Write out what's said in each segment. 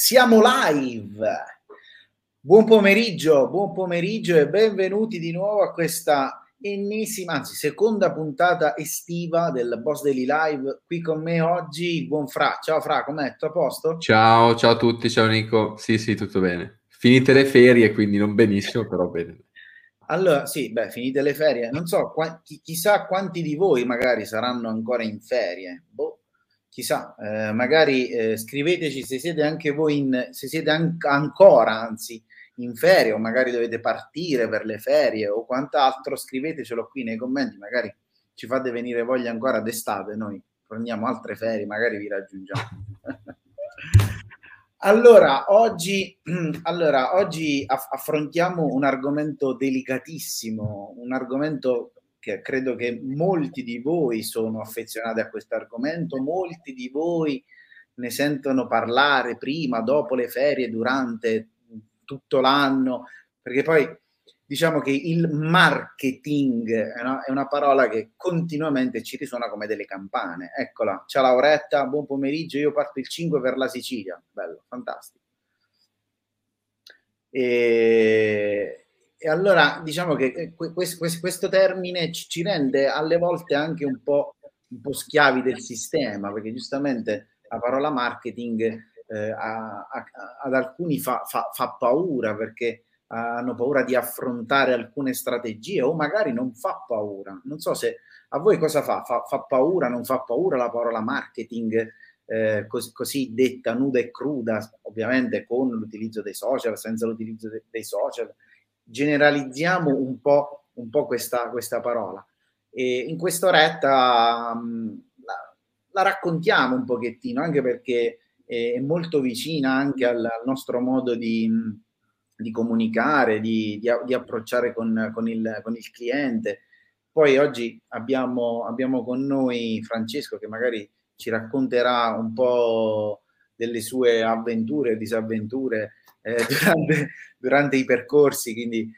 Siamo live! Buon pomeriggio e benvenuti di nuovo a questa ennesima, anzi seconda puntata estiva del Boss Daily Live. Qui con me oggi il buon Fra. Ciao Fra, com'è? Tutto a posto? Ciao, ciao a tutti, ciao Nico. Sì, tutto bene. Finite le ferie, quindi non benissimo, però bene. Allora, sì, beh, finite le ferie. Non so, chissà quanti di voi magari saranno ancora in ferie. Boh. Chissà, magari scriveteci se siete anche voi se siete ancora in ferie o magari dovete partire per le ferie o quant'altro, scrivetecelo qui nei commenti, magari ci fate venire voglia ancora d'estate, noi prendiamo altre ferie, magari vi raggiungiamo. Allora, oggi affrontiamo un argomento delicatissimo, un argomento che credo che molti di voi sono affezionati a questo argomento, molti di voi ne sentono parlare prima, dopo le ferie, durante tutto l'anno, perché poi diciamo che il marketing è una parola che continuamente ci risuona come delle campane. Eccola, ciao Lauretta, buon pomeriggio, io parto il 5 per la Sicilia, bello, fantastico. E allora diciamo che questo termine ci rende alle volte anche un po' schiavi del sistema, perché giustamente la parola marketing ad alcuni fa paura, perché hanno paura di affrontare alcune strategie, o magari non fa paura. Non so se a voi cosa fa paura, non fa paura la parola marketing così detta nuda e cruda, ovviamente con l'utilizzo dei social, senza l'utilizzo dei social. Generalizziamo un po' questa parola, e in quest'oretta la raccontiamo un pochettino, anche perché è molto vicina anche al nostro modo di comunicare, di approcciare con il cliente. Poi oggi abbiamo con noi Francesco, che magari ci racconterà un po' delle sue avventure e disavventure durante i percorsi, quindi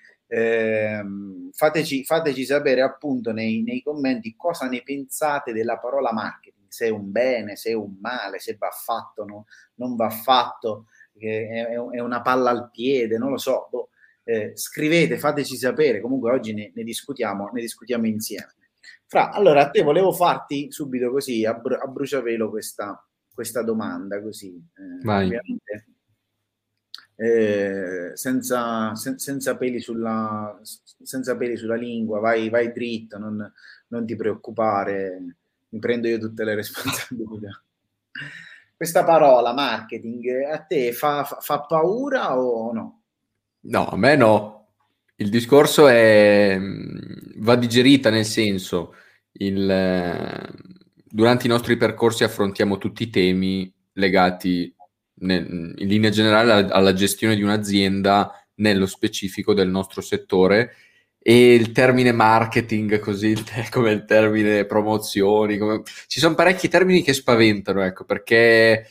fateci sapere appunto nei commenti cosa ne pensate della parola marketing, se è un bene, se è un male, se va fatto, no? Non va fatto, è una palla al piede, non lo so, boh. Scrivete, fateci sapere, comunque oggi ne discutiamo insieme. Fra, allora a te volevo farti subito così a bruciapelo questa domanda, così ovviamente senza peli sulla lingua, vai dritto, non ti preoccupare, mi prendo io tutte le responsabilità. Questa parola marketing a te fa paura o no? No, a me no. Il discorso va digerita, nel senso, durante i nostri percorsi affrontiamo tutti i temi legati in linea generale alla gestione di un'azienda, nello specifico del nostro settore, e il termine marketing, così come il termine promozioni, ci sono parecchi termini che spaventano, ecco, perché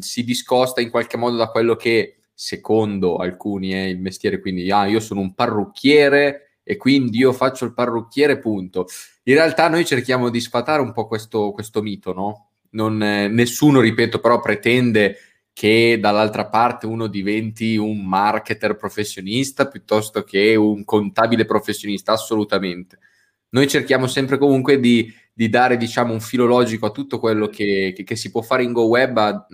si discosta in qualche modo da quello che secondo alcuni è il mestiere, quindi io sono un parrucchiere e quindi io faccio il parrucchiere, punto. In realtà noi cerchiamo di sfatare un po' questo mito, no? Nessuno, ripeto, però pretende che dall'altra parte uno diventi un marketer professionista piuttosto che un contabile professionista, assolutamente. Noi cerchiamo sempre comunque di dare, diciamo, un filo logico a tutto quello che si può fare in GoWeb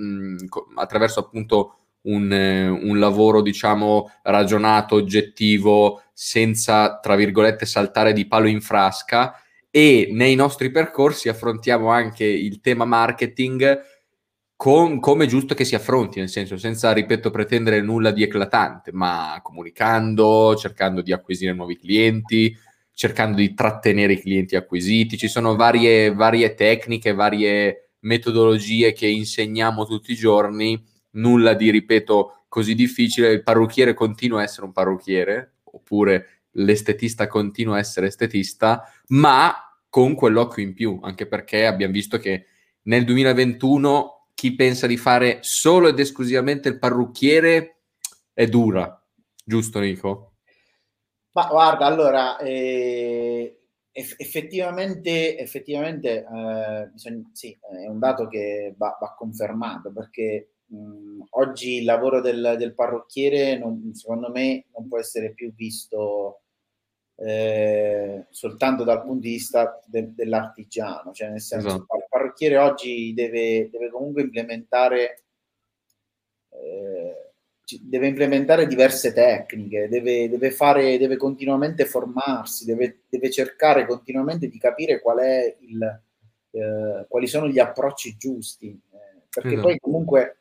attraverso appunto un lavoro, diciamo, ragionato, oggettivo, senza, tra virgolette, saltare di palo in frasca, e nei nostri percorsi affrontiamo anche il tema marketing come giusto che si affronti, nel senso, senza, ripeto, pretendere nulla di eclatante, ma comunicando, cercando di acquisire nuovi clienti, cercando di trattenere i clienti acquisiti. Ci sono varie tecniche, varie metodologie che insegniamo tutti i giorni, nulla di, ripeto, così difficile. Il parrucchiere continua a essere un parrucchiere, oppure l'estetista continua a essere estetista, ma con quell'occhio in più, anche perché abbiamo visto che nel 2021 chi pensa di fare solo ed esclusivamente il parrucchiere è dura, giusto Nico? Ma guarda, allora, effettivamente sì, è un dato che va confermato, perché oggi il lavoro del parrucchiere secondo me non può essere più visto soltanto dal punto di vista dell'artigiano, cioè nel senso, esatto, il parrucchiere oggi deve comunque implementare diverse tecniche, deve continuamente formarsi, deve cercare continuamente di capire qual è quali sono gli approcci giusti, perché esatto, poi comunque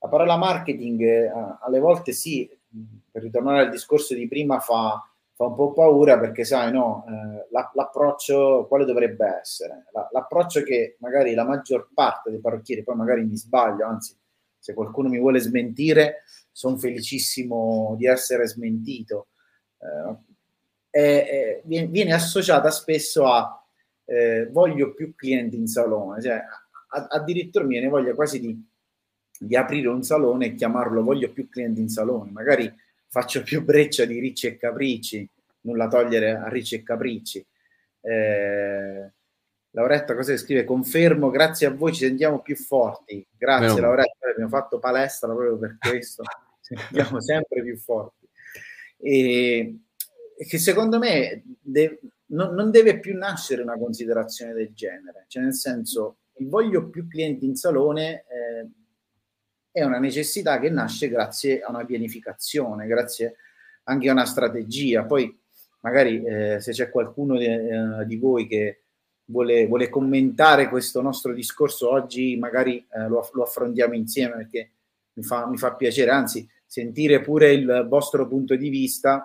la parola marketing alle volte sì, per ritornare al discorso di prima, fa un po' paura, perché sai, no, l'approccio quale dovrebbe essere? L'approccio che magari la maggior parte dei parrucchieri, poi magari mi sbaglio, anzi se qualcuno mi vuole smentire sono felicissimo di essere smentito, viene associata spesso a voglio più clienti in salone, cioè, addirittura mi viene voglia quasi di aprire un salone e chiamarlo voglio più clienti in salone, magari faccio più breccia di Ricci e Capricci, nulla togliere a Ricci e Capricci. Lauretta cosa scrive? Confermo, grazie a voi ci sentiamo più forti. Grazie, no, Lauretta, abbiamo fatto palestra proprio per questo, ci sentiamo sempre più forti. E che secondo me non deve più nascere una considerazione del genere, cioè nel senso, il voglio più clienti in salone è una necessità che nasce grazie a una pianificazione, grazie anche a una strategia. Poi magari se c'è qualcuno di voi che vuole commentare questo nostro discorso oggi, magari lo affrontiamo insieme, perché mi fa piacere, anzi sentire pure il vostro punto di vista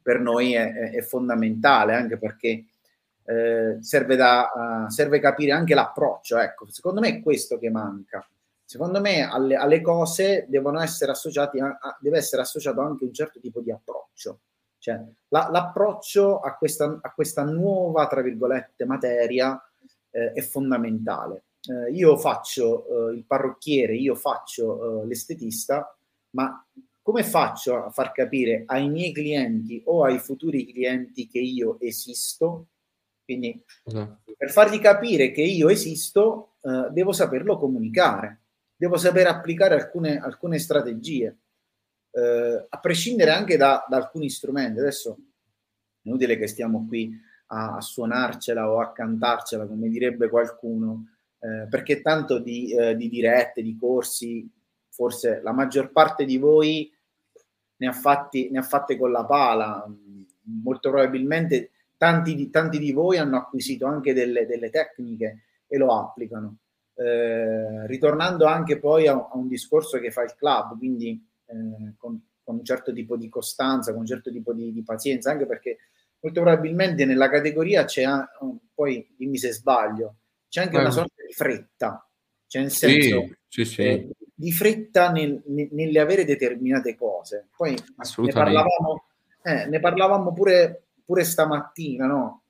per noi è fondamentale, anche perché serve capire anche l'approccio, ecco, secondo me è questo che manca. Secondo me alle cose deve essere associato anche un certo tipo di approccio, cioè l'approccio a questa nuova, tra virgolette, materia è fondamentale. Io faccio il parrucchiere, io faccio l'estetista, ma come faccio a far capire ai miei clienti o ai futuri clienti che io esisto? Quindi per fargli capire che io esisto devo saperlo comunicare. Devo sapere applicare alcune strategie, a prescindere anche da alcuni strumenti. Adesso è inutile che stiamo qui a suonarcela o a cantarcela, come direbbe qualcuno, perché tanto di dirette, di corsi, forse la maggior parte di voi ne ha fatte con la pala. Molto probabilmente tanti di voi hanno acquisito anche delle tecniche e lo applicano. Ritornando anche poi a un discorso che fa il club, quindi con un certo tipo di costanza, con un certo tipo di pazienza, anche perché molto probabilmente nella categoria c'è, poi dimmi se sbaglio, c'è anche una sorta di fretta, cioè nel senso sì. Di fretta nell'avere determinate cose. Poi ne parlavamo pure stamattina, no?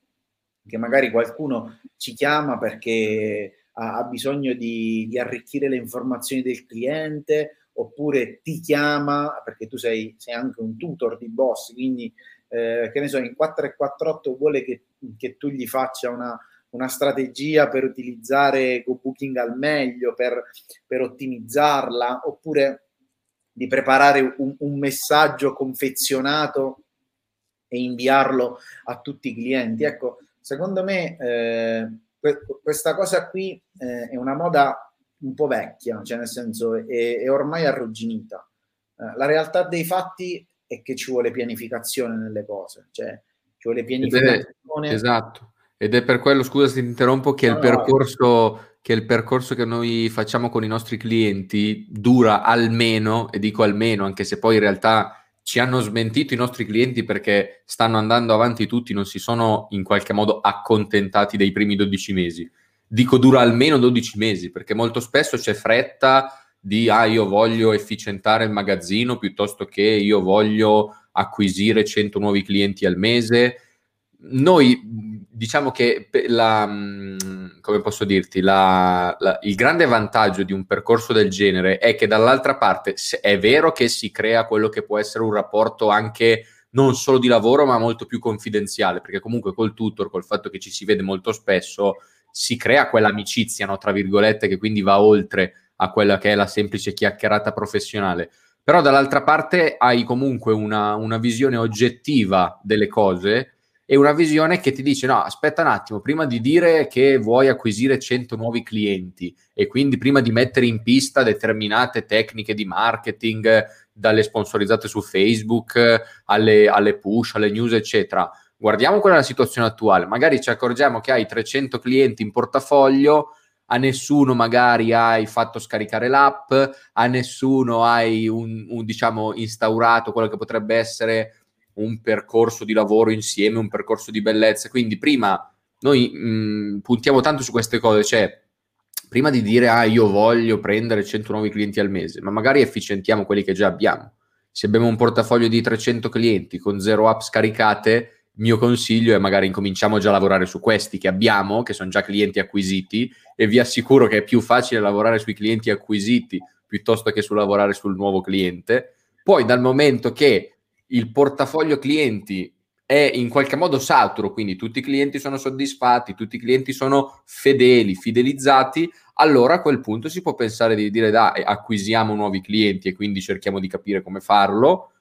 Che magari qualcuno ci chiama perché ha bisogno di arricchire le informazioni del cliente, oppure ti chiama perché tu sei anche un tutor di Boss, quindi che ne so, in 448 vuole che tu gli faccia una strategia per utilizzare GoBooking al meglio, per ottimizzarla, oppure di preparare un messaggio confezionato e inviarlo a tutti i clienti. Ecco, secondo me questa cosa qui è una moda un po' vecchia, cioè nel senso è ormai arrugginita. La realtà dei fatti è che ci vuole pianificazione nelle cose, cioè ci vuole pianificazione. Esatto, ed è per quello, scusa se ti interrompo, che il percorso che noi facciamo con i nostri clienti dura almeno, e dico almeno, anche se poi in realtà ci hanno smentito i nostri clienti perché stanno andando avanti tutti, non si sono in qualche modo accontentati dei primi 12 mesi. Dico dura almeno 12 mesi, perché molto spesso c'è fretta di io voglio efficientare il magazzino, piuttosto che io voglio acquisire 100 nuovi clienti al mese. Noi diciamo che come posso dirti, il grande vantaggio di un percorso del genere è che dall'altra parte è vero che si crea quello che può essere un rapporto anche non solo di lavoro ma molto più confidenziale, perché comunque col tutor, col fatto che ci si vede molto spesso, si crea quell'amicizia, no, tra virgolette, che quindi va oltre a quella che è la semplice chiacchierata professionale. Però dall'altra parte hai comunque una visione oggettiva delle cose e una visione che ti dice no, aspetta un attimo, prima di dire che vuoi acquisire 100 nuovi clienti e quindi prima di mettere in pista determinate tecniche di marketing, dalle sponsorizzate su Facebook alle push, alle news, eccetera, guardiamo qual è la situazione attuale. Magari ci accorgiamo che hai 300 clienti in portafoglio, a nessuno magari hai fatto scaricare l'app, a nessuno hai diciamo instaurato quello che potrebbe essere un percorso di lavoro insieme, un percorso di bellezza. Quindi prima noi puntiamo tanto su queste cose, cioè prima di dire io voglio prendere 100 nuovi clienti al mese, ma magari efficientiamo quelli che già abbiamo. Se abbiamo un portafoglio di 300 clienti con 0 app scaricate, il mio consiglio è magari incominciamo già a lavorare su questi che abbiamo, che sono già clienti acquisiti, e vi assicuro che è più facile lavorare sui clienti acquisiti piuttosto che su lavorare sul nuovo cliente. Poi dal momento che il portafoglio clienti è in qualche modo saturo, quindi tutti i clienti sono soddisfatti, tutti i clienti sono fedeli, fidelizzati, allora a quel punto si può pensare di dire acquisiamo nuovi clienti e quindi cerchiamo di capire come farlo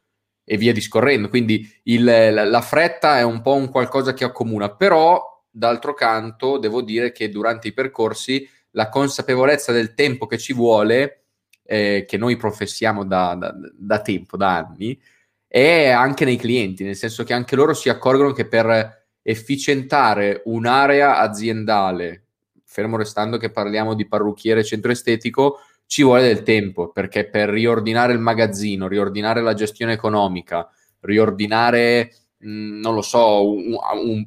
e via discorrendo. Quindi la fretta è un po' un qualcosa che accomuna, però d'altro canto devo dire che durante i percorsi la consapevolezza del tempo che ci vuole, che noi professiamo da tempo, da anni, è anche nei clienti, nel senso che anche loro si accorgono che per efficientare un'area aziendale, fermo restando che parliamo di parrucchiere e centro estetico, ci vuole del tempo, perché per riordinare il magazzino, riordinare la gestione economica, riordinare, non lo so,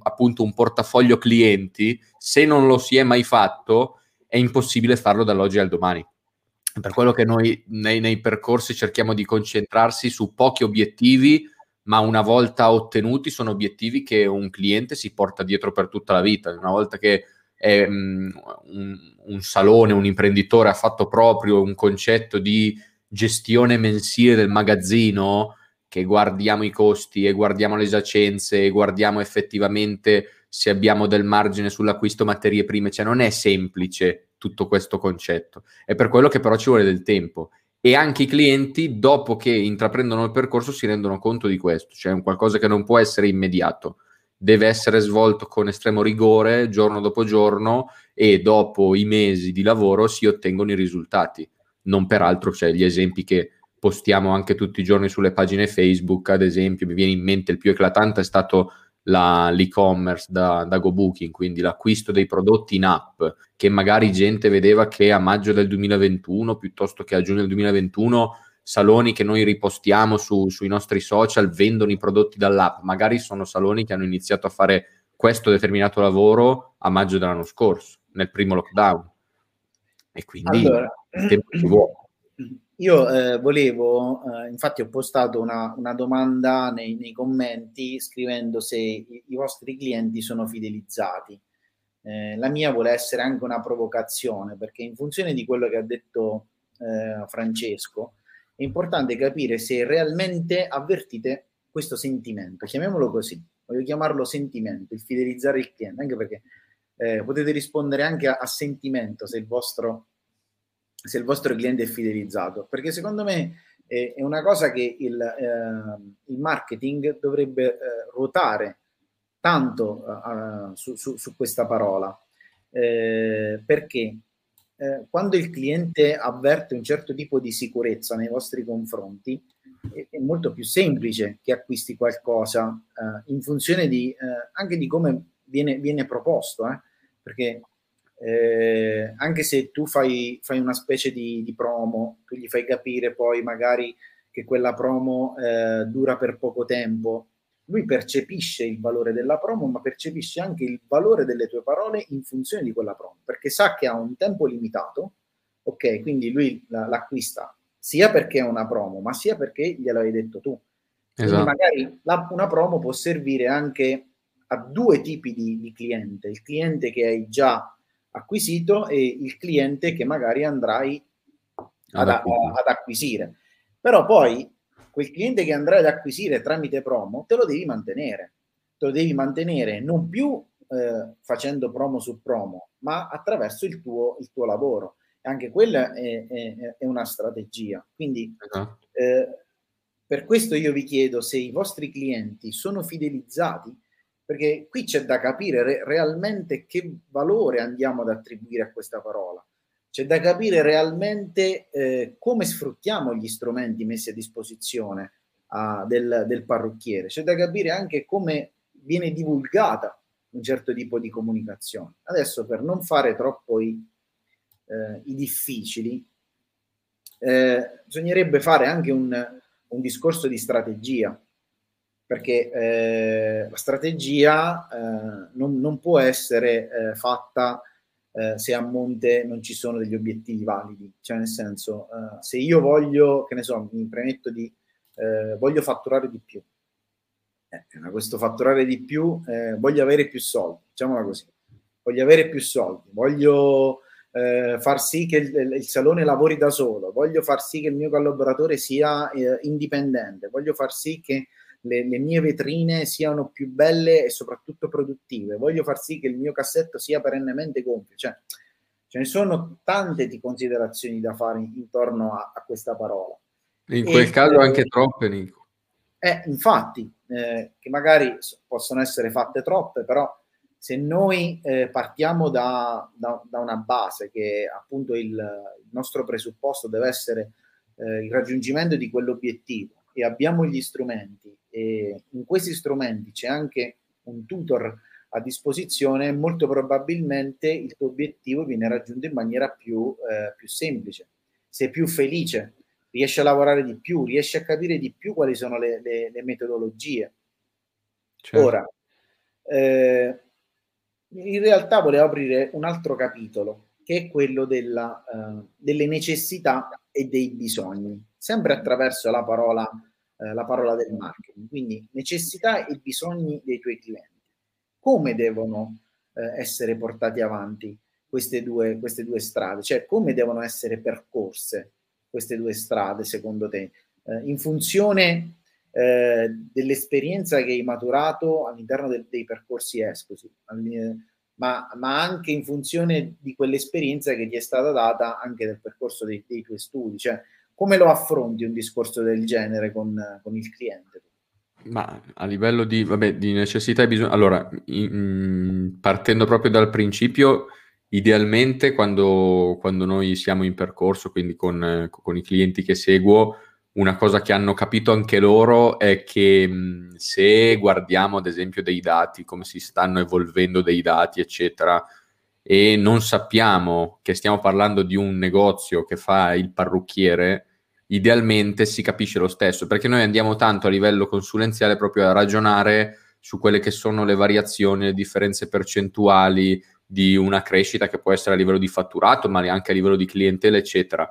appunto un portafoglio clienti, se non lo si è mai fatto, è impossibile farlo dall'oggi al domani. Per quello che noi nei percorsi cerchiamo di concentrarsi su pochi obiettivi, ma una volta ottenuti sono obiettivi che un cliente si porta dietro per tutta la vita. Una volta che un salone, un imprenditore ha fatto proprio un concetto di gestione mensile del magazzino, che guardiamo i costi e guardiamo le giacenze e guardiamo effettivamente se abbiamo del margine sull'acquisto materie prime, cioè non è semplice tutto questo concetto, è per quello che però ci vuole del tempo. E anche i clienti, dopo che intraprendono il percorso, si rendono conto di questo, cioè è un qualcosa che non può essere immediato, deve essere svolto con estremo rigore giorno dopo giorno, e dopo i mesi di lavoro si ottengono i risultati. Non peraltro, cioè, gli esempi che postiamo anche tutti i giorni sulle pagine Facebook, ad esempio, mi viene in mente il più eclatante è stato l'e-commerce da GoBooking, quindi l'acquisto dei prodotti in app, che magari gente vedeva che a maggio del 2021 piuttosto che a giugno del 2021 saloni che noi ripostiamo sui nostri social vendono i prodotti dall'app, magari sono saloni che hanno iniziato a fare questo determinato lavoro a maggio dell'anno scorso, nel primo lockdown, e quindi allora, io volevo, infatti ho postato una domanda nei commenti scrivendo se i vostri clienti sono fidelizzati. La mia vuole essere anche una provocazione, perché in funzione di quello che ha detto Francesco è importante capire se realmente avvertite questo sentimento, chiamiamolo così, voglio chiamarlo sentimento, il fidelizzare il cliente, anche perché potete rispondere anche a sentimento se il vostro cliente è fidelizzato, perché secondo me è una cosa che il marketing dovrebbe ruotare tanto su questa parola, perché quando il cliente avverte un certo tipo di sicurezza nei vostri confronti, è molto più semplice che acquisti qualcosa in funzione anche di come viene proposto, perché anche se tu fai una specie di promo, tu gli fai capire poi magari che quella promo dura per poco tempo, lui percepisce il valore della promo, ma percepisce anche il valore delle tue parole in funzione di quella promo, perché sa che ha un tempo limitato, ok? Quindi lui l'acquista sia perché è una promo, ma sia perché gliel'hai detto tu. Esatto. Quindi magari una promo può servire anche a due tipi di cliente, il cliente che hai già acquisito e il cliente che magari andrai ad acquisire. Però poi quel cliente che andrai ad acquisire tramite promo te lo devi mantenere non più facendo promo su promo, ma attraverso il tuo lavoro. Anche quella è una strategia. Quindi per questo io vi chiedo se i vostri clienti sono fidelizzati, perché qui c'è da capire realmente che valore andiamo ad attribuire a questa parola. C'è da capire realmente come sfruttiamo gli strumenti messi a disposizione del parrucchiere. C'è da capire anche come viene divulgata un certo tipo di comunicazione. Adesso, per non fare troppo i difficili, bisognerebbe fare anche un discorso di strategia, perché la strategia non può essere fatta se a monte non ci sono degli obiettivi validi. Cioè, nel senso, se io voglio, che ne so, mi premetto di voglio fatturare di più, questo fatturare di più, voglio avere più soldi, diciamola così, voglio avere più soldi, voglio far sì che il salone lavori da solo, voglio far sì che il mio collaboratore sia indipendente, voglio far sì che le mie vetrine siano più belle e soprattutto produttive, voglio far sì che il mio cassetto sia perennemente gonfio. Cioè, ce ne sono tante di considerazioni da fare intorno a questa parola. In quel caso anche troppe, Nico. Infatti, che magari possono essere fatte troppe, però se noi partiamo da una base che appunto il nostro presupposto deve essere il raggiungimento di quell'obiettivo, e abbiamo gli strumenti, e in questi strumenti c'è anche un tutor a disposizione, molto probabilmente il tuo obiettivo viene raggiunto in maniera più semplice. Sei più felice, riesci a lavorare di più, riesci a capire di più quali sono le metodologie. Certo. Ora, in realtà volevo aprire un altro capitolo, che è quello delle necessità e dei bisogni, sempre attraverso la parola del marketing. Quindi necessità e bisogni dei tuoi clienti. Come devono essere portati avanti queste due strade? Cioè, come devono essere percorse queste due strade, secondo te? In funzione dell'esperienza che hai maturato all'interno dei percorsi esclusivi, ma anche in funzione di quell'esperienza che ti è stata data anche del percorso dei tuoi studi. Cioè, come lo affronti un discorso del genere con il cliente? Ma a livello di necessità e bisogno, allora, partendo proprio dal principio, idealmente quando noi siamo in percorso, quindi con i clienti che seguo, una cosa che hanno capito anche loro è che se guardiamo ad esempio dei dati, come si stanno evolvendo dei dati, eccetera, e non sappiamo che stiamo parlando di un negozio che fa il parrucchiere, idealmente si capisce lo stesso, perché noi andiamo tanto a livello consulenziale proprio a ragionare su quelle che sono le variazioni, le differenze percentuali di una crescita che può essere a livello di fatturato, ma anche a livello di clientela, eccetera.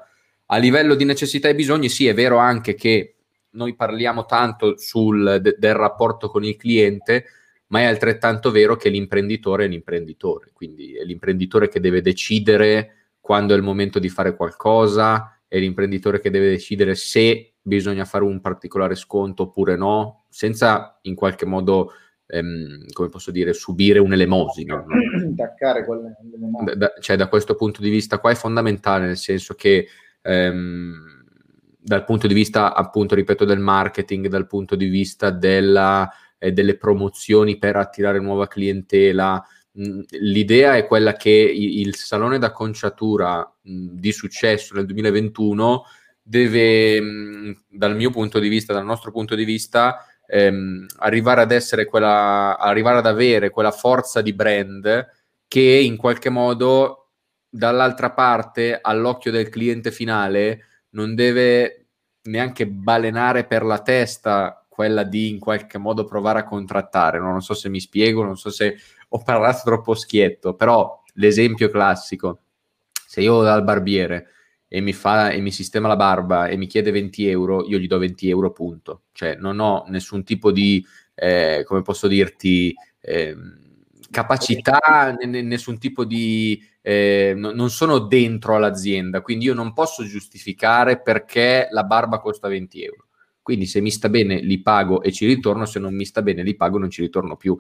A livello di necessità e bisogni, sì, è vero anche che noi parliamo tanto del rapporto con il cliente, ma è altrettanto vero che l'imprenditore è l'imprenditore, quindi è l'imprenditore che deve decidere quando è il momento di fare qualcosa, è l'imprenditore che deve decidere se bisogna fare un particolare sconto oppure no, senza in qualche modo, come posso dire, subire un'elemosina. Cioè, da questo punto di vista qua è fondamentale, nel senso che dal punto di vista, appunto, ripeto, del marketing, dal punto di vista delle promozioni per attirare nuova clientela, l'idea è quella che il salone d'acconciatura di successo nel 2021 deve, dal mio punto di vista, dal nostro punto di vista, arrivare ad avere quella forza di brand che in qualche modo dall'altra parte, all'occhio del cliente finale, non deve neanche balenare per la testa quella di in qualche modo provare a contrattare. Non so se mi spiego, non so se ho parlato troppo schietto, però l'esempio classico: se io vado al barbiere e mi sistema la barba e mi chiede 20 euro, io gli do 20 euro, punto. Cioè, non ho nessun tipo di come posso dirti, capacità, nessun tipo di non sono dentro all'azienda, quindi io non posso giustificare perché la barba costa 20 euro. Quindi se mi sta bene li pago e ci ritorno, se non mi sta bene li pago e non ci ritorno più.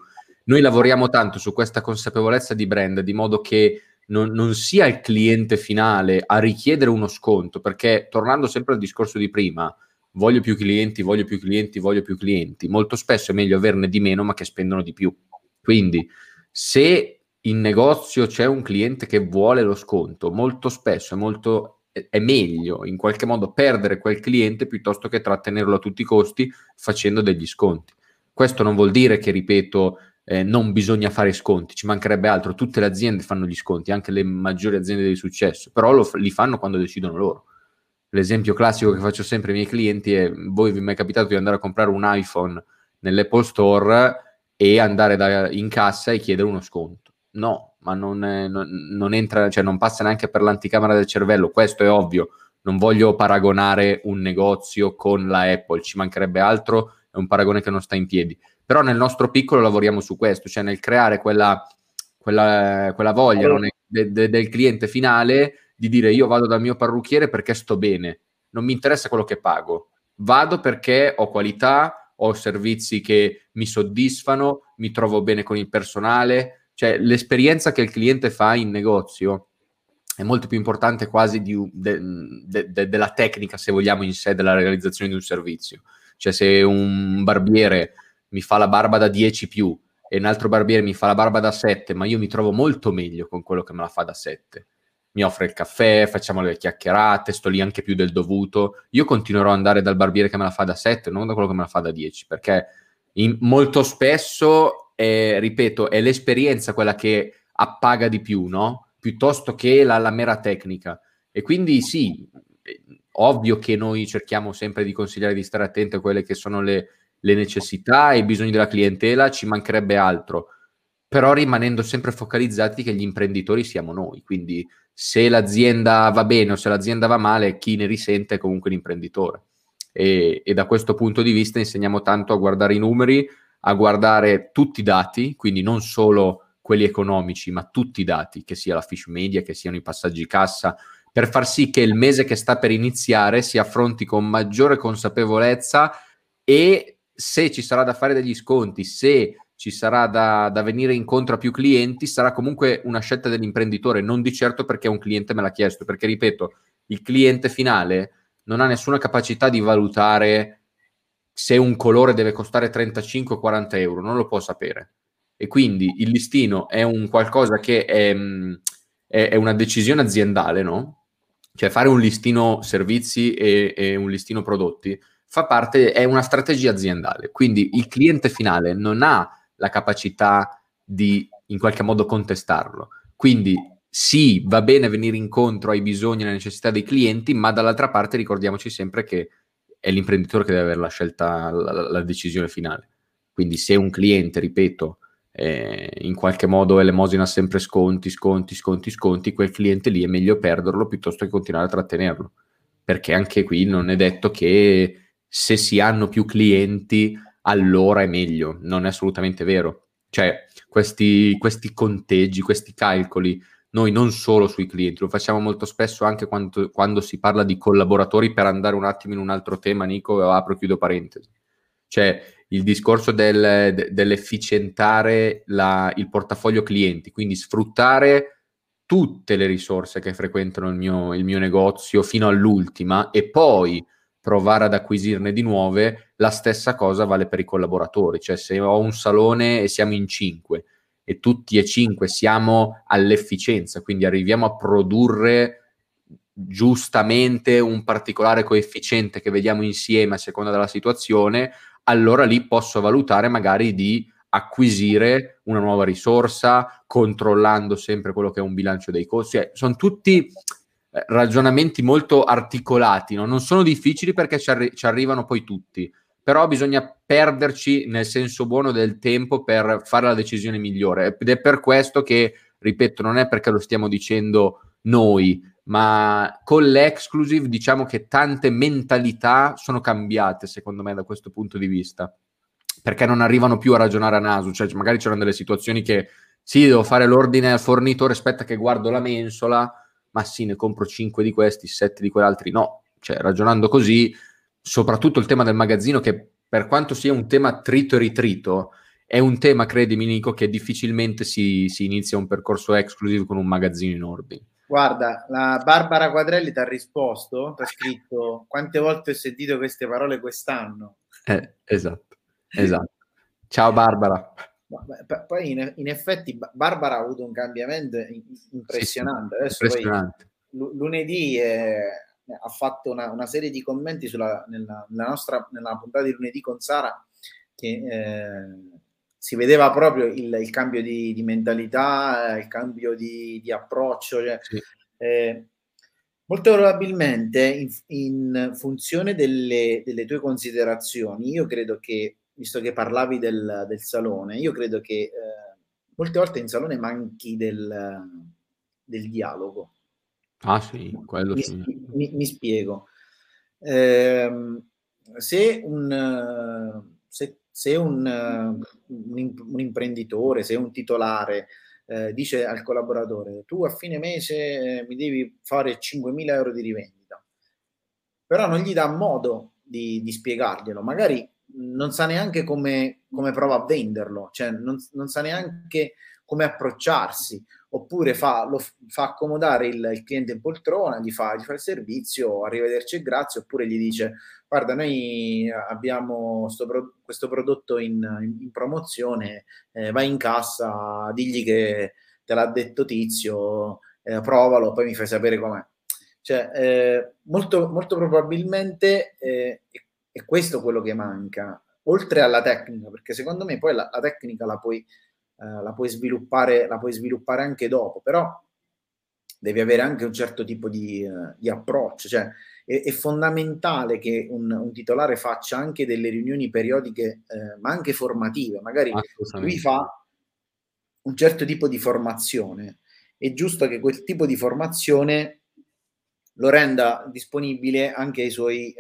Noi lavoriamo tanto su questa consapevolezza di brand, di modo che non sia il cliente finale a richiedere uno sconto, perché tornando sempre al discorso di prima, voglio più clienti, voglio più clienti, voglio più clienti, molto spesso è meglio averne di meno ma che spendono di più. Quindi se in negozio c'è un cliente che vuole lo sconto, molto spesso è meglio in qualche modo perdere quel cliente piuttosto che trattenerlo a tutti i costi facendo degli sconti. Questo non vuol dire che, ripeto, non bisogna fare sconti, ci mancherebbe altro, tutte le aziende fanno gli sconti, anche le maggiori aziende di successo, però li fanno quando decidono loro. L'esempio classico che faccio sempre ai miei clienti è: voi vi è mai capitato di andare a comprare un iPhone nell'Apple Store e andare in cassa e chiedere uno sconto? No, ma non entra, cioè non passa neanche per l'anticamera del cervello, questo è ovvio. Non voglio paragonare un negozio con la Apple, ci mancherebbe altro, è un paragone che non sta in piedi. Però nel nostro piccolo lavoriamo su questo, cioè nel creare quella voglia del cliente finale di dire: io vado dal mio parrucchiere perché sto bene, non mi interessa quello che pago, vado perché ho qualità, ho servizi che mi soddisfano, mi trovo bene con il personale. Cioè l'esperienza che il cliente fa in negozio è molto più importante quasi della tecnica, se vogliamo, in sé, della realizzazione di un servizio. Cioè se un barbiere mi fa la barba da 10+ e un altro barbiere mi fa la barba da 7, ma io mi trovo molto meglio con quello che me la fa da 7. Mi offre il caffè, facciamo le chiacchierate, sto lì anche più del dovuto. Io continuerò ad andare dal barbiere che me la fa da 7, non da quello che me la fa da 10, perché molto spesso, ripeto, è l'esperienza quella che appaga di più, no? Piuttosto che la mera tecnica. E quindi sì, ovvio che noi cerchiamo sempre di consigliare di stare attenti a quelle che sono le necessità e i bisogni della clientela, ci mancherebbe altro, però rimanendo sempre focalizzati che gli imprenditori siamo noi. Quindi se l'azienda va bene o se l'azienda va male, chi ne risente è comunque l'imprenditore. E da questo punto di vista insegniamo tanto a guardare i numeri, a guardare tutti i dati, quindi non solo quelli economici, ma tutti i dati, che sia la fish media, che siano i passaggi cassa, per far sì che il mese che sta per iniziare si affronti con maggiore consapevolezza, e se ci sarà da fare degli sconti, se ci sarà da venire incontro a più clienti, sarà comunque una scelta dell'imprenditore, non di certo perché un cliente me l'ha chiesto, perché, ripeto, il cliente finale non ha nessuna capacità di valutare se un colore deve costare 35 o 40 euro, non lo può sapere. E quindi il listino è un qualcosa che è una decisione aziendale, no? Cioè fare un listino servizi e un listino prodotti è una strategia aziendale, quindi il cliente finale non ha la capacità di in qualche modo contestarlo. Quindi sì, va bene venire incontro ai bisogni e alle necessità dei clienti, ma dall'altra parte ricordiamoci sempre che è l'imprenditore che deve avere la scelta, la decisione finale. Quindi se un cliente, ripeto, in qualche modo elemosina sempre sconti, quel cliente lì è meglio perderlo piuttosto che continuare a trattenerlo, perché anche qui non è detto che se si hanno più clienti allora è meglio, non è assolutamente vero. Cioè questi conteggi, questi calcoli, noi non solo sui clienti, lo facciamo molto spesso anche quando si parla di collaboratori, per andare un attimo in un altro tema, Nico, apro e chiudo parentesi. Cioè il discorso dell'efficientare il portafoglio clienti, quindi sfruttare tutte le risorse che frequentano il mio negozio fino all'ultima e poi provare ad acquisirne di nuove. La stessa cosa vale per i collaboratori. Cioè se ho un salone e siamo in 5 e tutti e 5 siamo all'efficienza, quindi arriviamo a produrre giustamente un particolare coefficiente che vediamo insieme a seconda della situazione, allora lì posso valutare magari di acquisire una nuova risorsa, controllando sempre quello che è un bilancio dei costi. Sono tutti ragionamenti molto articolati, no? Non sono difficili perché ci arrivano poi tutti, però bisogna perderci nel senso buono del tempo per fare la decisione migliore, ed è per questo che, ripeto, non è perché lo stiamo dicendo noi, ma con l'Exclusive diciamo che tante mentalità sono cambiate, secondo me, da questo punto di vista, perché non arrivano più a ragionare a naso. Cioè magari c'erano delle situazioni che sì, devo fare l'ordine al fornitore, aspetta che guardo la mensola, ma sì, ne compro 5 di questi, 7 di quell'altri, no. Cioè ragionando così, soprattutto il tema del magazzino, che per quanto sia un tema trito e ritrito, è un tema, credimi Nico, che difficilmente si inizia un percorso exclusive con un magazzino in ordine. Guarda, la Barbara Quadrelli ti ha risposto, ti ha scritto: quante volte ho sentito queste parole quest'anno? Esatto. Ciao Barbara. Poi in effetti Barbara ha avuto un cambiamento impressionante. Sì, adesso impressionante. Poi, lunedì ha fatto una serie di commenti nella puntata di lunedì con Sara, che si vedeva proprio il cambio di mentalità, il cambio di approccio. Cioè, sì. Molto probabilmente in funzione delle tue considerazioni, io credo che, visto che parlavi del salone, io credo che molte volte in salone manchi del dialogo. Ah sì, quello mi, sì. Mi spiego. Se un imprenditore, se un titolare dice al collaboratore: tu a fine mese mi devi fare 5.000 euro di rivendita, però non gli dà modo di spiegarglielo, magari non sa neanche come prova a venderlo, cioè non sa neanche come approcciarsi, oppure fa accomodare il cliente in poltrona, gli fa il servizio, arrivederci e grazie, oppure gli dice: guarda, noi abbiamo questo prodotto in promozione, vai in cassa, digli che te l'ha detto Tizio, provalo, poi mi fai sapere com'è. Cioè, molto, molto probabilmente è questo quello che manca, oltre alla tecnica, perché secondo me poi la tecnica la puoi sviluppare anche dopo, però devi avere anche un certo tipo di approccio. Cioè, è fondamentale che un titolare faccia anche delle riunioni periodiche, ma anche formative. Magari lui fa un certo tipo di formazione, è giusto che quel tipo di formazione lo renda disponibile anche ai suoi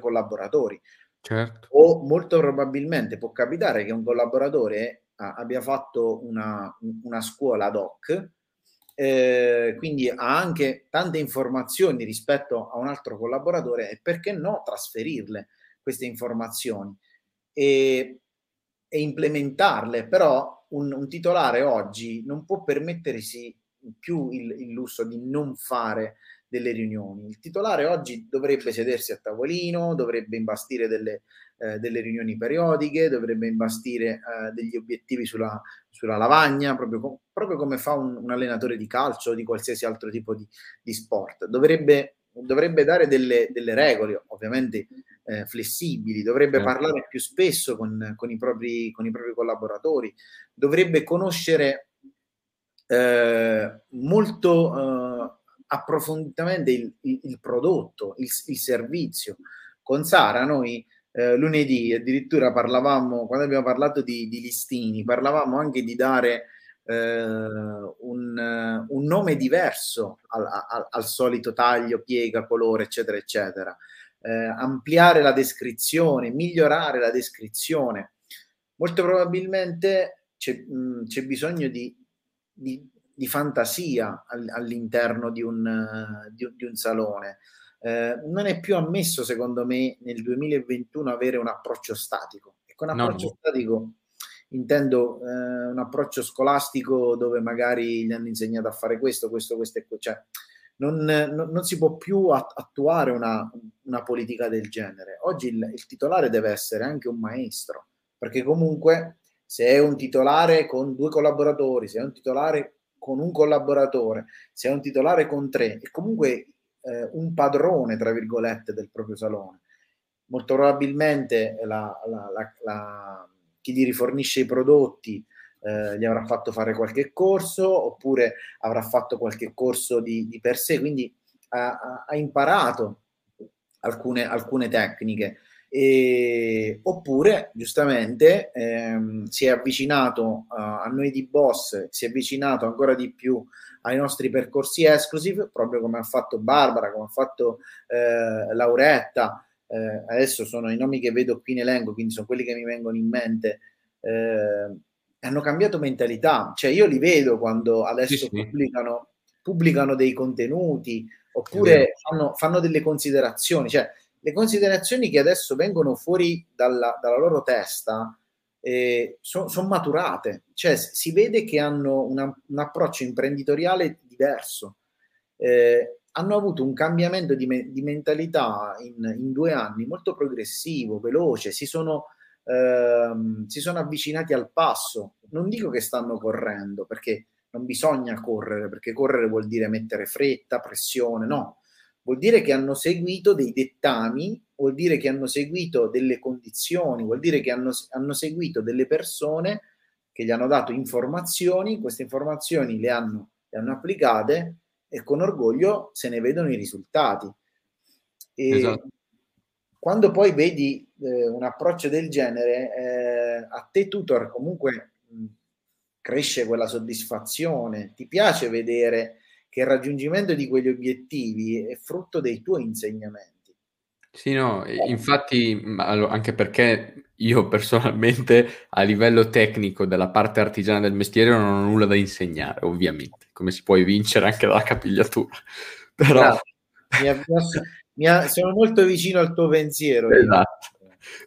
collaboratori. Certo. O molto probabilmente può capitare che un collaboratore abbia fatto una scuola ad hoc, quindi ha anche tante informazioni rispetto a un altro collaboratore, e perché no trasferirle queste informazioni e implementarle. Però un titolare oggi non può permettersi più il lusso di non fare delle riunioni. Il titolare oggi dovrebbe sedersi a tavolino, dovrebbe imbastire delle riunioni periodiche, dovrebbe imbastire degli obiettivi sulla lavagna, proprio come fa un allenatore di calcio o di qualsiasi altro tipo di sport. Dovrebbe dare delle regole, ovviamente flessibili, dovrebbe parlare più spesso con i propri collaboratori, dovrebbe conoscere molto approfonditamente il prodotto, il servizio. Con Sara noi lunedì addirittura parlavamo, quando abbiamo parlato di listini, parlavamo anche di dare un nome diverso al solito taglio, piega, colore, eccetera eccetera, ampliare la descrizione, migliorare la descrizione. Molto probabilmente c'è bisogno di fantasia all'interno di un salone. Non è più ammesso, secondo me, nel 2021 avere un approccio statico. E con approccio statico intendo un approccio scolastico, dove magari gli hanno insegnato a fare questo e questo. Cioè, non si può più attuare una politica del genere. Oggi il titolare deve essere anche un maestro, perché comunque se è un titolare con 2 collaboratori, se è un titolare con un collaboratore, se è un titolare con 3, è comunque un padrone, tra virgolette, del proprio salone. Molto probabilmente chi gli rifornisce i prodotti gli avrà fatto fare qualche corso, oppure avrà fatto qualche corso di per sé, quindi ha imparato alcune tecniche, oppure giustamente si è avvicinato a noi di Boss, si è avvicinato ancora di più ai nostri percorsi exclusive, proprio come ha fatto Barbara, come ha fatto Lauretta. Adesso sono i nomi che vedo qui in elenco, quindi sono quelli che mi vengono in mente. Hanno cambiato mentalità, cioè io li vedo quando adesso sì. pubblicano dei contenuti, oppure fanno delle considerazioni, cioè le considerazioni che adesso vengono fuori dalla loro testa sono maturate, cioè si vede che hanno un approccio imprenditoriale diverso, hanno avuto un cambiamento di mentalità in 2 anni molto progressivo, veloce, si sono avvicinati al passo. Non dico che stanno correndo, perché non bisogna correre, perché correre vuol dire mettere fretta, pressione, no, vuol dire che hanno seguito dei dettami, vuol dire che hanno seguito delle condizioni, vuol dire che hanno seguito delle persone che gli hanno dato informazioni, queste informazioni le hanno applicate e con orgoglio se ne vedono i risultati. E esatto. Quando poi vedi un approccio del genere, a te tutor comunque cresce quella soddisfazione, ti piace vedere che il raggiungimento di quegli obiettivi è frutto dei tuoi insegnamenti. Sì, no, infatti, anche perché io personalmente a livello tecnico della parte artigiana del mestiere non ho nulla da insegnare, ovviamente, come si può evincere anche dalla capigliatura. Però... No, sono molto vicino al tuo pensiero. Esatto.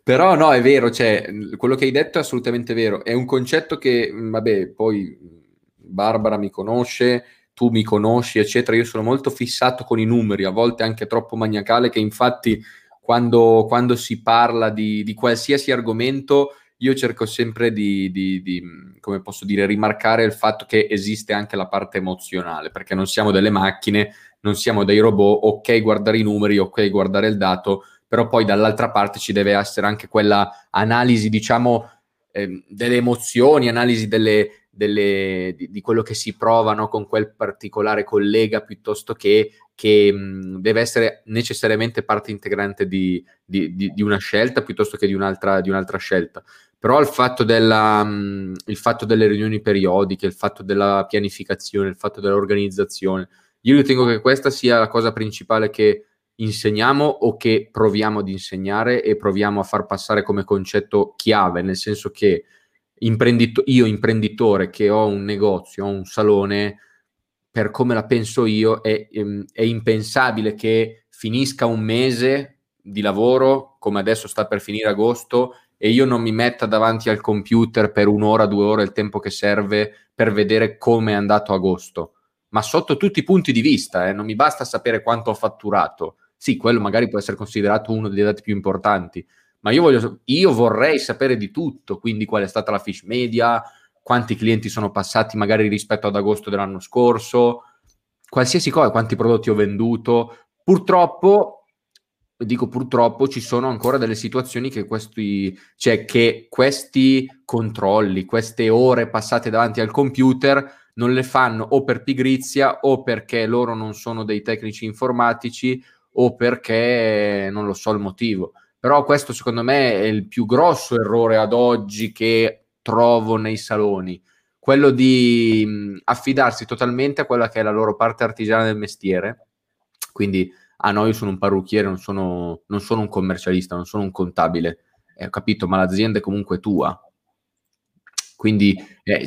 Però no, è vero, cioè, quello che hai detto è assolutamente vero. È un concetto che, vabbè, poi Barbara mi conosce, tu mi conosci, eccetera. Io sono molto fissato con i numeri, a volte anche troppo maniacale, che infatti quando si parla di qualsiasi argomento io cerco sempre di come posso dire, rimarcare il fatto che esiste anche la parte emozionale, perché non siamo delle macchine, non siamo dei robot. Ok guardare i numeri, ok guardare il dato, però poi dall'altra parte ci deve essere anche quella analisi, diciamo, delle emozioni, analisi di quello che si provano con quel particolare collega, piuttosto che deve essere necessariamente parte integrante di una scelta piuttosto che di un'altra scelta. Però il fatto delle riunioni periodiche, il fatto della pianificazione, il fatto dell'organizzazione, io ritengo che questa sia la cosa principale che insegniamo, o che proviamo ad insegnare e proviamo a far passare come concetto chiave, nel senso che io imprenditore che ho un negozio, ho un salone, per come la penso io è impensabile che finisca un mese di lavoro, come adesso sta per finire agosto, e io non mi metta davanti al computer per 1 ora, 2 ore, il tempo che serve per vedere come è andato agosto, ma sotto tutti i punti di vista, non mi basta sapere quanto ho fatturato. Sì, quello magari può essere considerato uno dei dati più importanti, ma io vorrei sapere di tutto, quindi qual è stata la fish media, quanti clienti sono passati magari rispetto ad agosto dell'anno scorso, qualsiasi cosa, quanti prodotti ho venduto. Purtroppo, dico purtroppo, ci sono ancora delle situazioni che questi controlli, queste ore passate davanti al computer non le fanno, o per pigrizia, o perché loro non sono dei tecnici informatici, o perché non lo so il motivo. Però questo secondo me è il più grosso errore ad oggi che trovo nei saloni, quello di affidarsi totalmente a quella che è la loro parte artigiana del mestiere. Quindi, no, io sono un parrucchiere, non sono un commercialista, non sono un contabile, ho capito, ma l'azienda è comunque tua. Quindi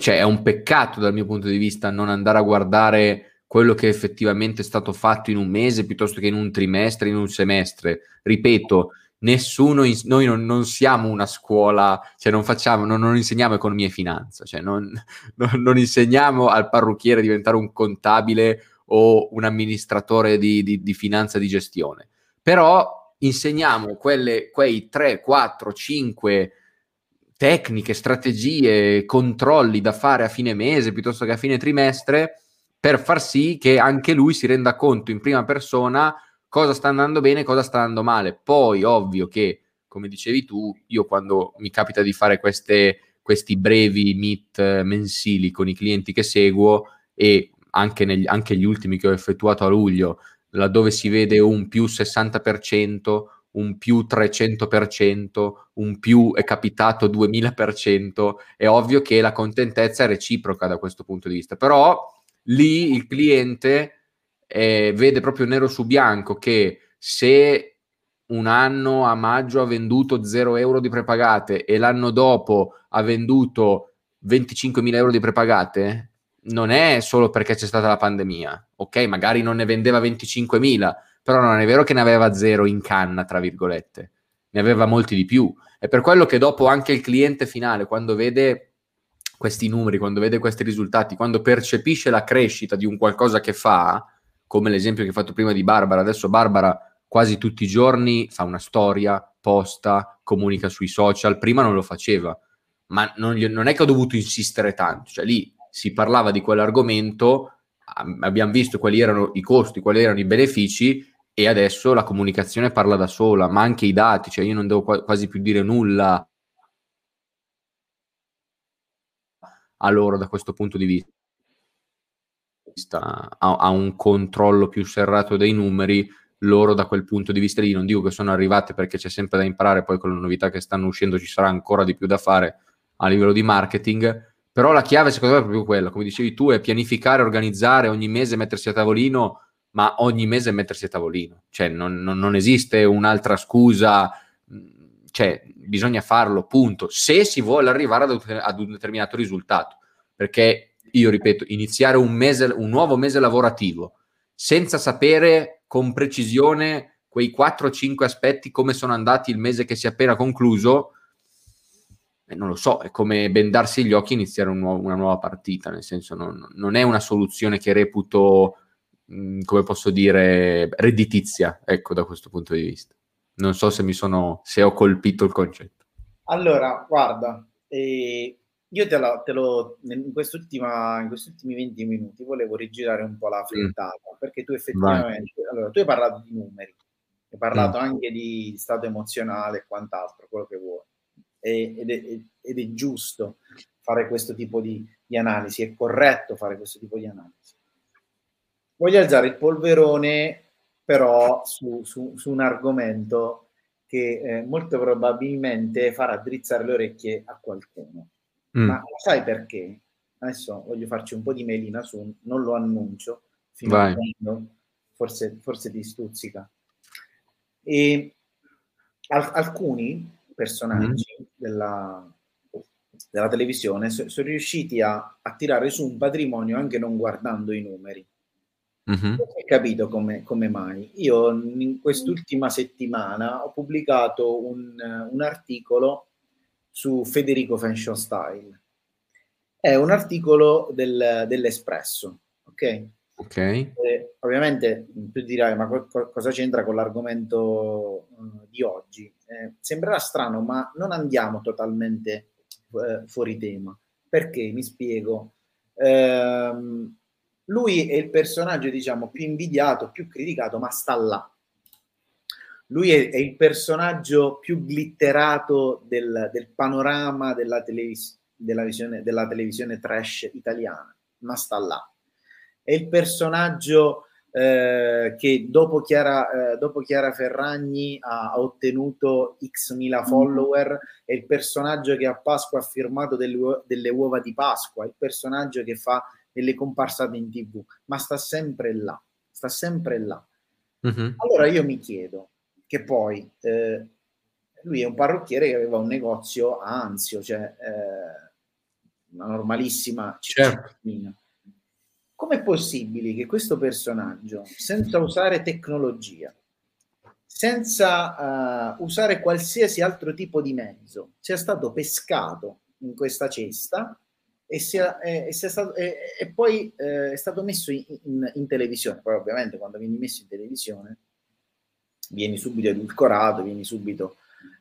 cioè, è un peccato dal mio punto di vista non andare a guardare quello che effettivamente è stato fatto in un mese, piuttosto che in un trimestre, in un semestre. Ripeto, noi non siamo una scuola, cioè non insegniamo economia e finanza, cioè non insegniamo al parrucchiere a diventare un contabile o un amministratore di finanza, di gestione. Però insegniamo quei 3, 4, 5 tecniche, strategie, controlli da fare a fine mese piuttosto che a fine trimestre, per far sì che anche lui si renda conto in prima persona cosa sta andando bene e cosa sta andando male. Poi ovvio che, come dicevi tu, io quando mi capita di fare questi brevi meet mensili con i clienti che seguo, e anche gli ultimi che ho effettuato a luglio, laddove si vede un più 60%, un più 300%, un più è capitato 2000%, è ovvio che la contentezza è reciproca da questo punto di vista. Però lì il cliente... vede proprio nero su bianco che se un anno a maggio ha venduto 0 euro di prepagate e l'anno dopo ha venduto 25.000 euro di prepagate, non è solo perché c'è stata la pandemia. Ok, magari non ne vendeva 25.000, però non è vero che ne aveva 0 in canna, tra virgolette. ne aveva molti di più. È per quello che dopo anche il cliente finale, quando vede questi numeri, quando vede questi risultati, quando percepisce la crescita di un qualcosa che fa, come l'esempio che hai fatto prima di Barbara, adesso Barbara quasi tutti i giorni fa una storia, posta, comunica sui social, prima non lo faceva, ma non è che ho dovuto insistere tanto, cioè lì si parlava di quell'argomento, abbiamo visto quali erano i costi, quali erano i benefici, e adesso la comunicazione parla da sola, ma anche i dati, cioè io non devo quasi più dire nulla a loro da questo punto di vista, a un controllo più serrato dei numeri. Loro da quel punto di vista lì, non dico che sono arrivate perché c'è sempre da imparare, poi con le novità che stanno uscendo ci sarà ancora di più da fare a livello di marketing, però la chiave secondo me è proprio quella, come dicevi tu, è pianificare, organizzare, ogni mese mettersi a tavolino, ma ogni mese mettersi a tavolino, cioè non esiste un'altra scusa, cioè bisogna farlo, punto, se si vuole arrivare ad un determinato risultato, perché io ripeto, iniziare un nuovo mese lavorativo senza sapere con precisione quei 4-5 aspetti come sono andati il mese che si è appena concluso, non lo so, è come bendarsi gli occhi e iniziare una nuova partita, nel senso non è una soluzione che reputo, come posso dire, redditizia, ecco, da questo punto di vista. Non so se se ho colpito il concetto. Allora, guarda, io in questi ultimi 20 minuti volevo rigirare un po' la frittata, perché tu effettivamente, allora, tu hai parlato di numeri, hai parlato anche di stato emozionale e quant'altro, quello che vuoi, ed è giusto fare questo tipo di analisi, è corretto fare questo tipo di analisi. Voglio alzare il polverone però su un argomento che molto probabilmente farà drizzare le orecchie a qualcuno. Ma sai perché? Adesso voglio farci un po' di melina su, non lo annuncio, fino a quando forse ti stuzzica. E alcuni personaggi della televisione sono riusciti a tirare su un patrimonio anche non guardando i numeri. Hai capito come mai? Io in quest'ultima settimana ho pubblicato un articolo su Federico Fashion Style. È un articolo dell'Espresso, ok? Ovviamente tu dirai, ma cosa c'entra con l'argomento di oggi? Sembrerà strano, ma non andiamo totalmente fuori tema, perché, mi spiego, lui è il personaggio, diciamo, più invidiato, più criticato, ma sta là. Lui è il personaggio più glitterato del panorama della televisione trash italiana, ma sta là. È il personaggio che dopo Chiara Ferragni ha ottenuto X mila follower, è il personaggio che a Pasqua ha firmato delle uova di Pasqua, è il personaggio che fa delle comparsate in TV, ma sta sempre là, sta sempre là. Allora io mi chiedo, che poi lui è un parrucchiere che aveva un negozio a Anzio, cioè una normalissima cittadina. Com'è possibile che questo personaggio, senza usare tecnologia, senza usare qualsiasi altro tipo di mezzo, sia stato pescato in questa cesta e poi è stato messo in televisione? Poi ovviamente quando vieni messo in televisione vieni subito edulcorato, vieni subito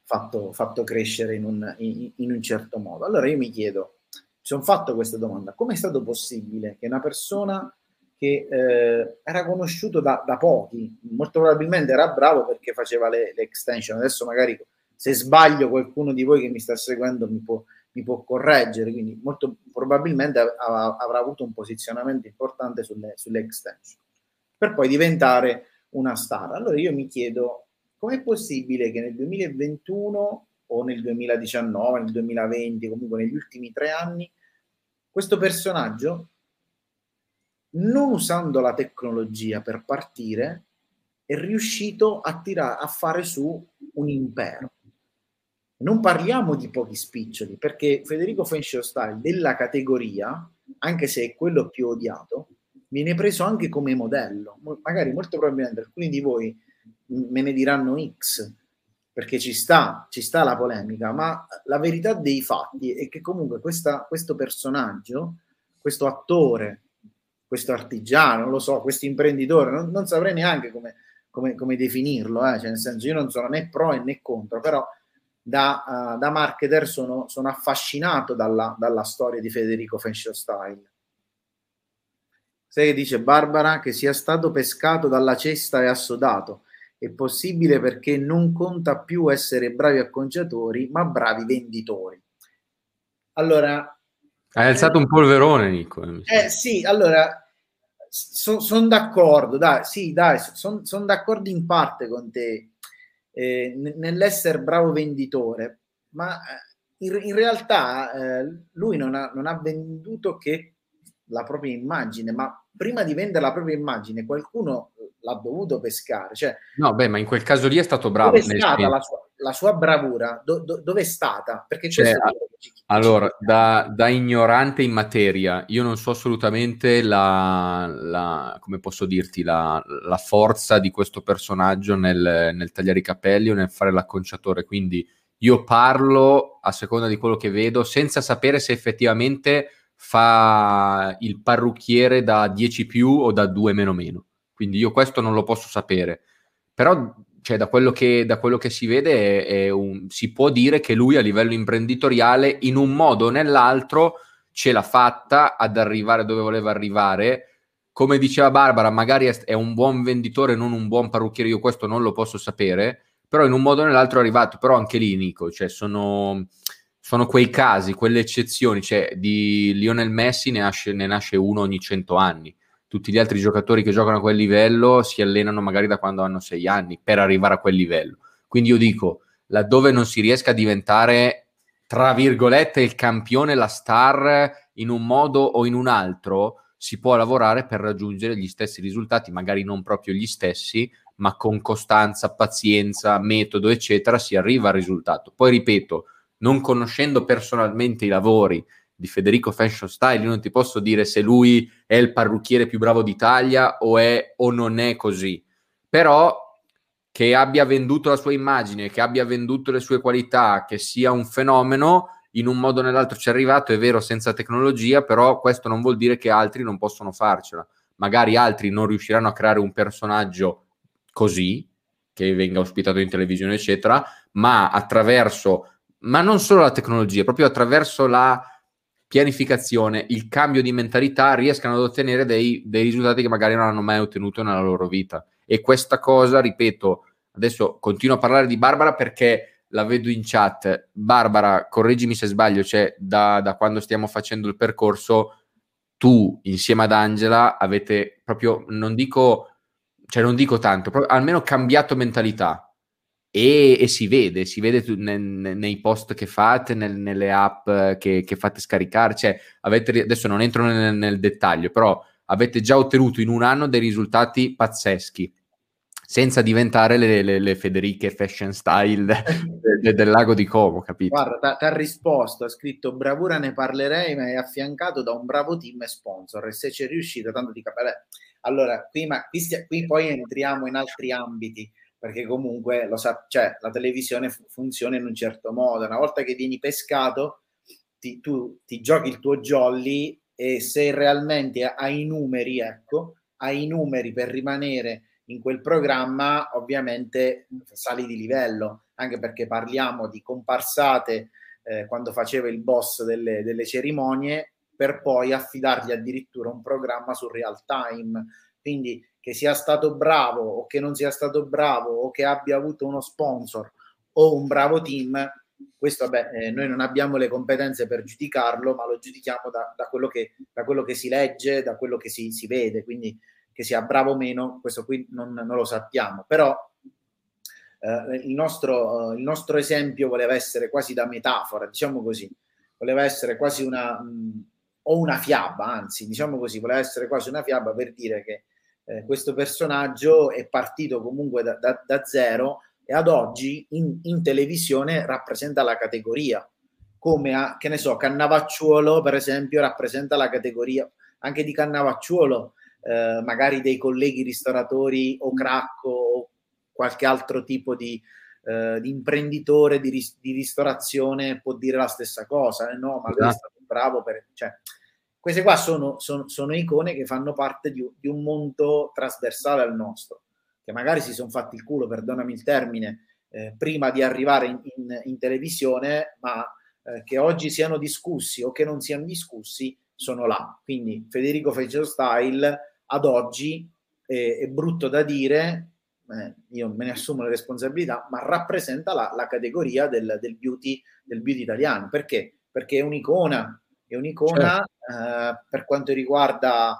fatto crescere in un certo modo. Allora io mi chiedo, mi sono fatto questa domanda, com'è stato possibile che una persona che era conosciuto da pochi, molto probabilmente era bravo perché faceva le extension, adesso magari se sbaglio qualcuno di voi che mi sta seguendo mi può correggere, quindi molto probabilmente avrà avuto un posizionamento importante sulle extension, per poi diventare una star. Allora io mi chiedo, com'è possibile che nel 2021 o nel 2019, nel 2020, comunque negli ultimi 3 anni, questo personaggio, non usando la tecnologia per partire, è riuscito a fare su un impero? Non parliamo di pochi spiccioli, perché Federico Fashion Style della categoria, anche se è quello più odiato, viene preso anche come modello. Magari molto probabilmente alcuni di voi me ne diranno X, perché ci sta la polemica, ma la verità dei fatti è che comunque questo personaggio, questo attore, questo artigiano, non lo so, questo imprenditore, non saprei neanche come definirlo, cioè, nel senso, io non sono né pro né contro, però da marketer sono affascinato dalla storia di Federico Fashion Style. Sai che dice Barbara che sia stato pescato dalla cesta e assodato. È possibile perché non conta più essere bravi acconciatori, ma bravi venditori. Allora, hai alzato un polverone, Nico. Sì, allora, sono d'accordo, sono d'accordo in parte con te, nell'essere bravo venditore, ma in realtà lui non ha venduto che la propria immagine, ma prima di vendere la propria immagine qualcuno l'ha dovuto pescare. Cioè, no, beh, ma in quel caso lì è stato bravo. Dove è stata la sua bravura? Dove è stata? Perché c'è allora, da ignorante in materia, io non so assolutamente come posso dirti, la forza di questo personaggio nel tagliare i capelli o nel fare l'acconciatore, quindi io parlo a seconda di quello che vedo senza sapere se effettivamente fa il parrucchiere da 10 più o da 2 meno. Quindi io questo non lo posso sapere, però cioè, da quello che si vede si può dire che lui a livello imprenditoriale in un modo o nell'altro ce l'ha fatta ad arrivare dove voleva arrivare. Come diceva Barbara, magari è un buon venditore, non un buon parrucchiere, io questo non lo posso sapere, però in un modo o nell'altro è arrivato. Però anche lì, Nico, cioè, sono quei casi, quelle eccezioni, cioè di Lionel Messi ne nasce uno ogni 100 anni. Tutti gli altri giocatori che giocano a quel livello si allenano magari da quando hanno 6 anni per arrivare a quel livello. Quindi io dico, laddove non si riesca a diventare, tra virgolette, il campione, la star, in un modo o in un altro, si può lavorare per raggiungere gli stessi risultati, magari non proprio gli stessi, ma con costanza, pazienza, metodo, eccetera, si arriva al risultato. Poi ripeto, non conoscendo personalmente i lavori di Federico Fashion Style, io non ti posso dire se lui è il parrucchiere più bravo d'Italia o non è così, però che abbia venduto la sua immagine, che abbia venduto le sue qualità, che sia un fenomeno, in un modo o nell'altro ci è arrivato, è vero, senza tecnologia, però questo non vuol dire che altri non possono farcela. Magari altri non riusciranno a creare un personaggio così, che venga ospitato in televisione, eccetera, ma attraverso, ma non solo la tecnologia, proprio attraverso la pianificazione, il cambio di mentalità, riescano ad ottenere dei risultati che magari non hanno mai ottenuto nella loro vita. E questa cosa, ripeto, adesso continuo a parlare di Barbara perché la vedo in chat. Barbara, correggimi se sbaglio, cioè da quando stiamo facendo il percorso, tu insieme ad Angela avete proprio, non dico tanto, proprio, almeno cambiato mentalità. E si vede nei post che fate, nelle app che fate scaricare, cioè avete, adesso non entro nel dettaglio, però avete già ottenuto in un anno dei risultati pazzeschi senza diventare le Federiche Fashion Style del Lago di Como, capito? Guarda, ti ha risposto, ha scritto bravura ne parlerei, ma è affiancato da un bravo team e sponsor, e se c'è riuscito tanto di capire. Allora, qui poi entriamo in altri ambiti, perché comunque la televisione funziona in un certo modo. Una volta che vieni pescato, tu ti giochi il tuo jolly, e se realmente hai i numeri per rimanere in quel programma, ovviamente sali di livello, anche perché parliamo di comparsate quando faceva il boss delle cerimonie, per poi affidargli addirittura un programma su Real Time. Quindi che sia stato bravo o che non sia stato bravo o che abbia avuto uno sponsor o un bravo team, questo noi non abbiamo le competenze per giudicarlo, ma lo giudichiamo da quello che si legge, da quello che si vede. Quindi che sia bravo o meno, questo qui non lo sappiamo. Però il nostro esempio voleva essere quasi da metafora, diciamo così, voleva essere quasi una fiaba, anzi, diciamo così, voleva essere quasi una fiaba per dire che questo personaggio è partito comunque da zero e ad oggi in televisione rappresenta la categoria, come che ne so, Cannavacciuolo per esempio rappresenta la categoria anche di Cannavacciuolo, magari dei colleghi ristoratori o Cracco o qualche altro tipo di di imprenditore di ristorazione può dire la stessa cosa, no, ma lui è stato bravo per... Cioè, queste qua sono icone che fanno parte di un mondo trasversale al nostro, che magari si sono fatti il culo, perdonami il termine, prima di arrivare in televisione, ma che oggi siano discussi o che non siano discussi, sono là. Quindi Federico Fashion Style ad oggi, è brutto da dire, io me ne assumo le responsabilità, ma rappresenta la categoria del beauty italiano. Perché? Perché è un'icona, certo, per quanto riguarda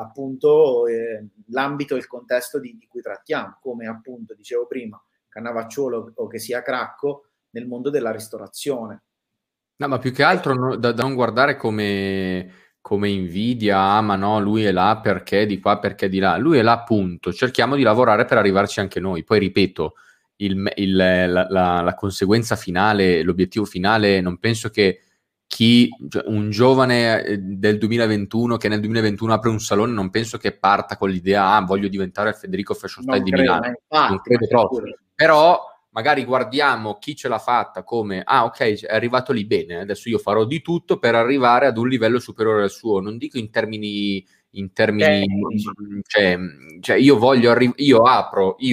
appunto l'ambito e il contesto di cui trattiamo, come appunto dicevo prima, Cannavacciuolo o che sia Cracco nel mondo della ristorazione. No, ma più che altro no, da non guardare come invidia, ma no, lui è là perché di qua, perché di là, lui è là, punto. Cerchiamo di lavorare per arrivarci anche noi. Poi ripeto, la conseguenza finale, l'obiettivo finale, non penso che un giovane del 2021 che nel 2021 apre un salone, non penso che parta con l'idea voglio diventare Federico Fashion Style di Milano, non credo proprio. Però magari guardiamo chi ce l'ha fatta, come ok, è arrivato lì, bene, adesso io farò di tutto per arrivare ad un livello superiore al suo, non dico in termini cioè io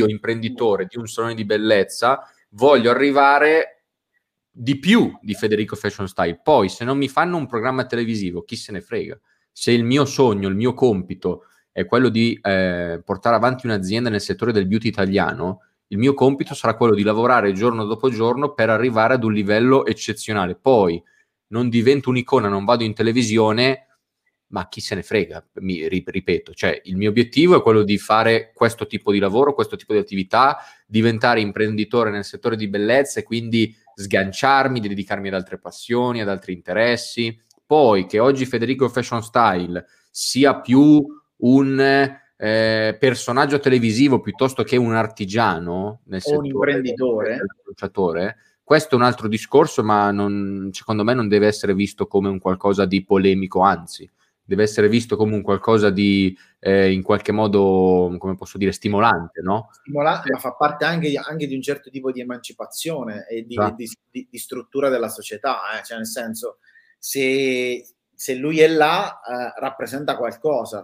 imprenditore di un salone di bellezza voglio arrivare di più di Federico Fashion Style. Poi se non mi fanno un programma televisivo, chi se ne frega. Se il mio sogno, il mio compito è quello di portare avanti un'azienda nel settore del beauty italiano, il mio compito sarà quello di lavorare giorno dopo giorno per arrivare ad un livello eccezionale. Poi non divento un'icona, non vado in televisione, ma chi se ne frega, ripeto, cioè il mio obiettivo è quello di fare questo tipo di lavoro, questo tipo di attività, diventare imprenditore nel settore di bellezza e quindi sganciarmi, dedicarmi ad altre passioni, ad altri interessi. Poi che oggi Federico Fashion Style sia più un personaggio televisivo piuttosto che un artigiano nel settore, un imprenditore, questo è un altro discorso, ma secondo me non deve essere visto come un qualcosa di polemico, anzi deve essere visto come un qualcosa di in qualche modo, come posso dire, stimolante, no? Stimolante, ma fa parte anche di un certo tipo di emancipazione e di struttura della società, cioè nel senso, se lui è là rappresenta qualcosa,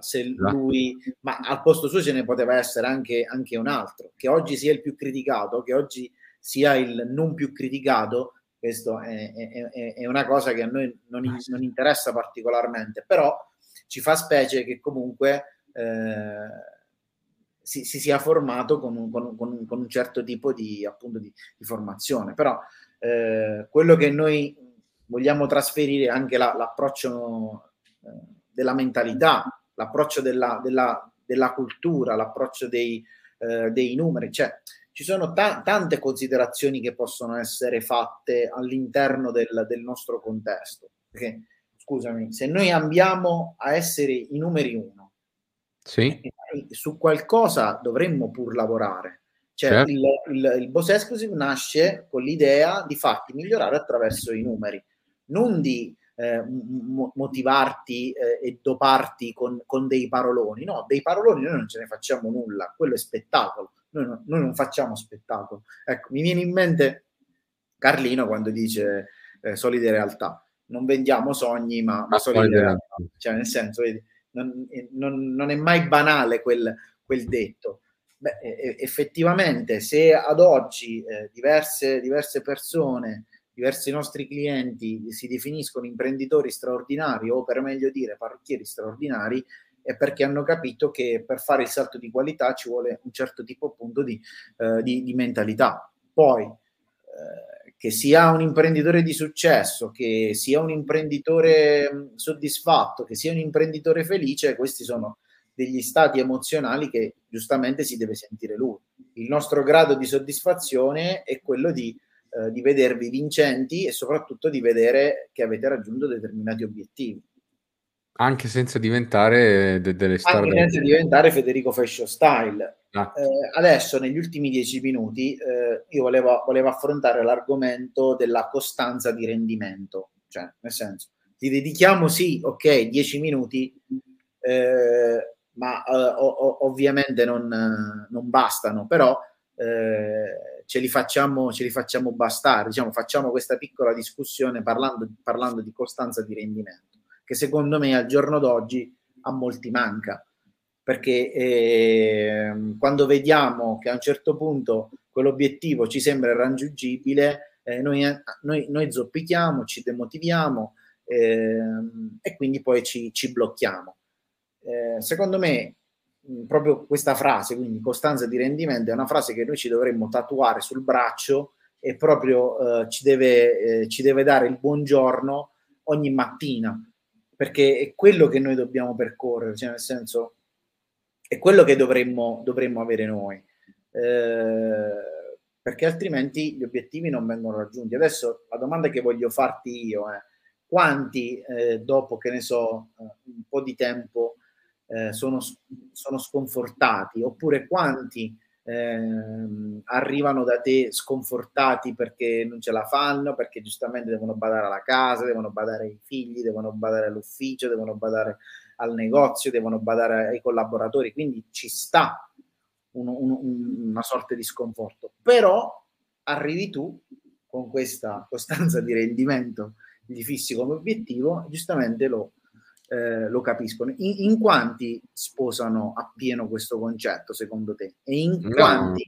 ma al posto suo ce ne poteva essere anche un altro, che oggi sia il più criticato, che oggi sia il non più criticato, questo è una cosa che a noi non interessa particolarmente, però ci fa specie che comunque si sia formato con un certo tipo di, appunto, di formazione. Però quello che noi vogliamo trasferire è anche l'approccio della mentalità, l'approccio della cultura, l'approccio dei numeri. Cioè, ci sono tante considerazioni che possono essere fatte all'interno del nostro contesto. Perché, scusami, se noi ambiamo a essere i numeri uno, sì, su qualcosa dovremmo pur lavorare. Cioè, certo, il Boss Exclusive nasce con l'idea di farti migliorare attraverso i numeri, non di motivarti e doparti con dei paroloni. No, dei paroloni noi non ce ne facciamo nulla, quello è spettacolo, noi non facciamo spettacolo. Ecco, mi viene in mente Carlino quando dice solide realtà, non vendiamo sogni ma solide realtà. Cioè nel senso, vedi, non è mai banale quel detto. Beh, effettivamente se ad oggi diverse persone, diversi nostri clienti si definiscono imprenditori straordinari, o per meglio dire parrucchieri straordinari, è perché hanno capito che per fare il salto di qualità ci vuole un certo tipo, appunto, di mentalità. Poi che sia un imprenditore di successo, che sia un imprenditore soddisfatto, che sia un imprenditore felice, questi sono degli stati emozionali che giustamente si deve sentire lui. Il nostro grado di soddisfazione è quello di vedervi vincenti e soprattutto di vedere che avete raggiunto determinati obiettivi. Anche senza diventare delle star. Anche senza diventare Federico Fashion Style. Ah. Adesso, negli ultimi 10 minuti, io volevo affrontare l'argomento della costanza di rendimento. Cioè, nel senso, ti dedichiamo, sì, ok, 10 minuti, ma ovviamente non bastano, però ce li facciamo bastare, diciamo, facciamo questa piccola discussione parlando di costanza di rendimento, che secondo me al giorno d'oggi a molti manca, perché quando vediamo che a un certo punto quell'obiettivo ci sembra irraggiungibile, noi zoppichiamo, ci demotiviamo e quindi poi ci blocchiamo. Secondo me proprio questa frase, quindi costanza di rendimento, è una frase che noi ci dovremmo tatuare sul braccio e proprio ci deve dare il buongiorno ogni mattina, perché è quello che noi dobbiamo percorrere, cioè nel senso è quello che dovremmo avere noi, perché altrimenti gli obiettivi non vengono raggiunti. Adesso la domanda che voglio farti io è: quanti dopo, che ne so, un po' di tempo sono sconfortati, oppure quanti arrivano da te sconfortati perché non ce la fanno, perché giustamente devono badare alla casa, devono badare ai figli, devono badare all'ufficio, devono badare al negozio, devono badare ai collaboratori, quindi ci sta una sorta di sconforto. Però arrivi tu con questa costanza di rendimento, gli fissi come obiettivo, giustamente lo capiscono. In quanti sposano appieno questo concetto, secondo te? E in quanti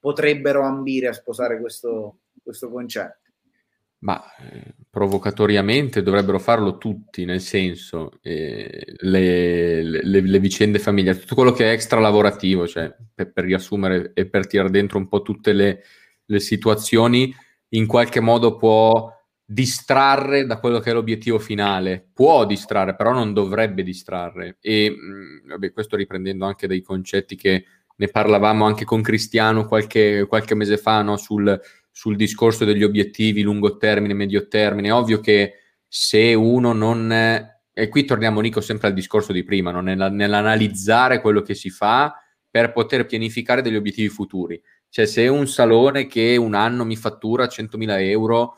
potrebbero ambire a sposare questo concetto? Ma provocatoriamente dovrebbero farlo tutti, nel senso le vicende familiari, tutto quello che è extra lavorativo, cioè per riassumere e per tirare dentro un po' tutte le situazioni, in qualche modo può distrarre da quello che è l'obiettivo finale, può distrarre, però non dovrebbe distrarre. E vabbè, questo riprendendo anche dei concetti che ne parlavamo anche con Cristiano qualche mese fa, no? sul discorso degli obiettivi lungo termine, medio termine. È ovvio che se uno non... E qui torniamo, Nico, sempre al discorso di prima, no? Nell'analizzare quello che si fa per poter pianificare degli obiettivi futuri. Cioè, se un salone che un anno mi fattura 100.000 euro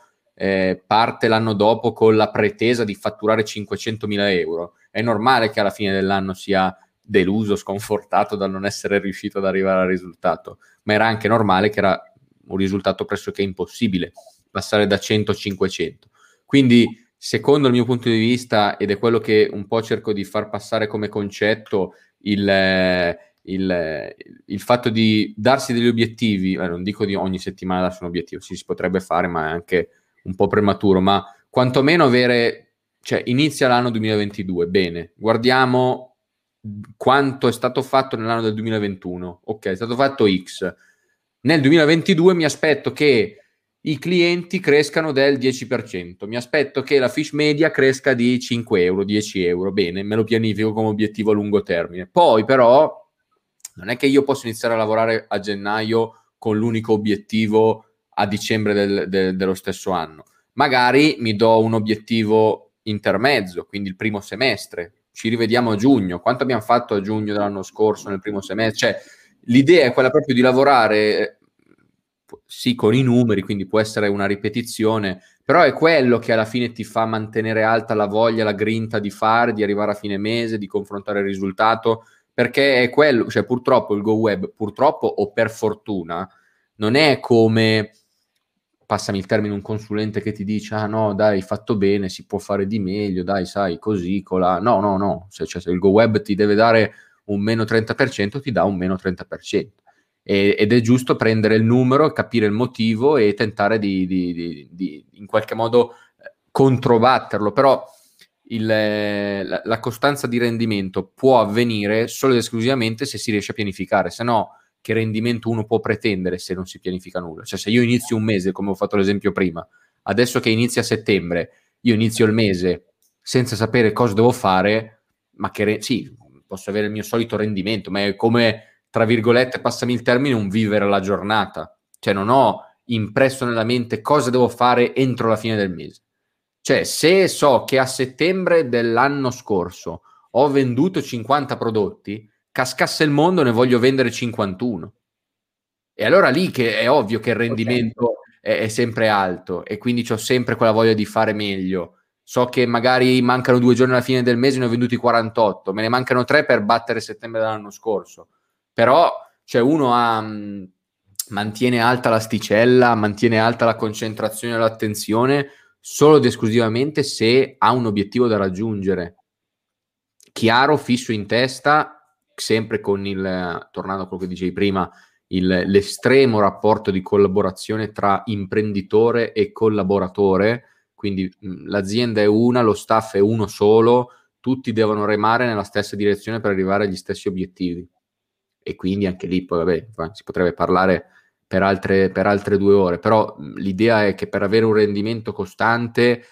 parte l'anno dopo con la pretesa di fatturare 500.000 euro, è normale che alla fine dell'anno sia deluso, sconfortato dal non essere riuscito ad arrivare al risultato, ma era anche normale che era un risultato pressoché impossibile passare da 100 a 500. Quindi, secondo il mio punto di vista, ed è quello che un po' cerco di far passare come concetto, il fatto di darsi degli obiettivi, non dico di ogni settimana darsi un obiettivo, sì, si potrebbe fare, ma è anche un po' prematuro, ma quantomeno avere, cioè inizia l'anno 2022, bene, guardiamo quanto è stato fatto nell'anno del 2021, ok, è stato fatto X, nel 2022 mi aspetto che i clienti crescano del 10%, mi aspetto che la fish media cresca di 5 euro, 10 euro, bene, me lo pianifico come obiettivo a lungo termine. Poi però non è che io posso iniziare a lavorare a gennaio con l'unico obiettivo a dicembre dello stesso anno. Magari mi do un obiettivo intermezzo, quindi il primo semestre, ci rivediamo a giugno, quanto abbiamo fatto a giugno dell'anno scorso nel primo semestre. Cioè l'idea è quella proprio di lavorare sì con i numeri, quindi può essere una ripetizione, però è quello che alla fine ti fa mantenere alta la voglia, la grinta di fare, di arrivare a fine mese, di confrontare il risultato, perché è quello, cioè purtroppo il GoWeb, purtroppo o per fortuna, non è come, passami il termine, un consulente che ti dice ah no dai, fatto bene, si può fare di meglio, dai sai, così, colà. No, se il GoWeb ti deve dare un meno 30%, ti dà un meno 30%, ed è giusto prendere il numero, capire il motivo e tentare di in qualche modo controbatterlo. Però la costanza di rendimento può avvenire solo ed esclusivamente se si riesce a pianificare, se no che rendimento uno può pretendere se non si pianifica nulla? Cioè, se io inizio un mese, come ho fatto l'esempio prima, adesso che inizia settembre, io inizio il mese senza sapere cosa devo fare, ma sì, posso avere il mio solito rendimento, ma è come, tra virgolette, passami il termine, un vivere la giornata. Cioè, non ho impresso nella mente cosa devo fare entro la fine del mese. Cioè, se so che a settembre dell'anno scorso ho venduto 50 prodotti, cascasse il mondo ne voglio vendere 51, e allora lì che è ovvio che il rendimento è sempre alto, e quindi ho sempre quella voglia di fare meglio. So che magari mancano 2 giorni alla fine del mese, ne ho venduti 48, me ne mancano 3 per battere settembre dell'anno scorso, però cioè, uno ha mantiene alta l'asticella, mantiene alta la concentrazione e l'attenzione solo ed esclusivamente se ha un obiettivo da raggiungere chiaro, fisso in testa, sempre con il, tornando a quello che dicevi prima, l'estremo rapporto di collaborazione tra imprenditore e collaboratore. Quindi l'azienda è una, lo staff è uno solo, tutti devono remare nella stessa direzione per arrivare agli stessi obiettivi. E quindi anche lì poi vabbè, si potrebbe parlare per altre 2 ore, però l'idea è che per avere un rendimento costante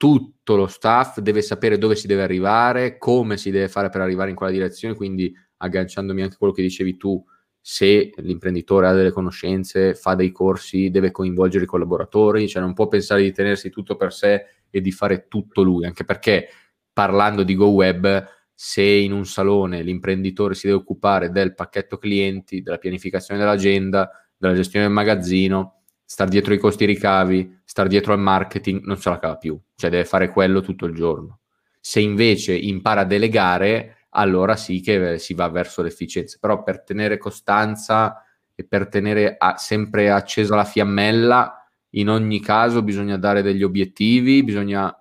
tutto lo staff deve sapere dove si deve arrivare, come si deve fare per arrivare in quella direzione. Quindi, agganciandomi anche a quello che dicevi tu, se l'imprenditore ha delle conoscenze, fa dei corsi, deve coinvolgere i collaboratori, cioè non può pensare di tenersi tutto per sé e di fare tutto lui, anche perché, parlando di GoWeb, se in un salone l'imprenditore si deve occupare del pacchetto clienti, della pianificazione dell'agenda, della gestione del magazzino, star dietro ai costi ricavi, star dietro al marketing, non se la cava più, cioè deve fare quello tutto il giorno. Se invece impara a delegare, allora sì che si va verso l'efficienza, però per tenere costanza e per tenere sempre accesa la fiammella, in ogni caso bisogna dare degli obiettivi, bisogna...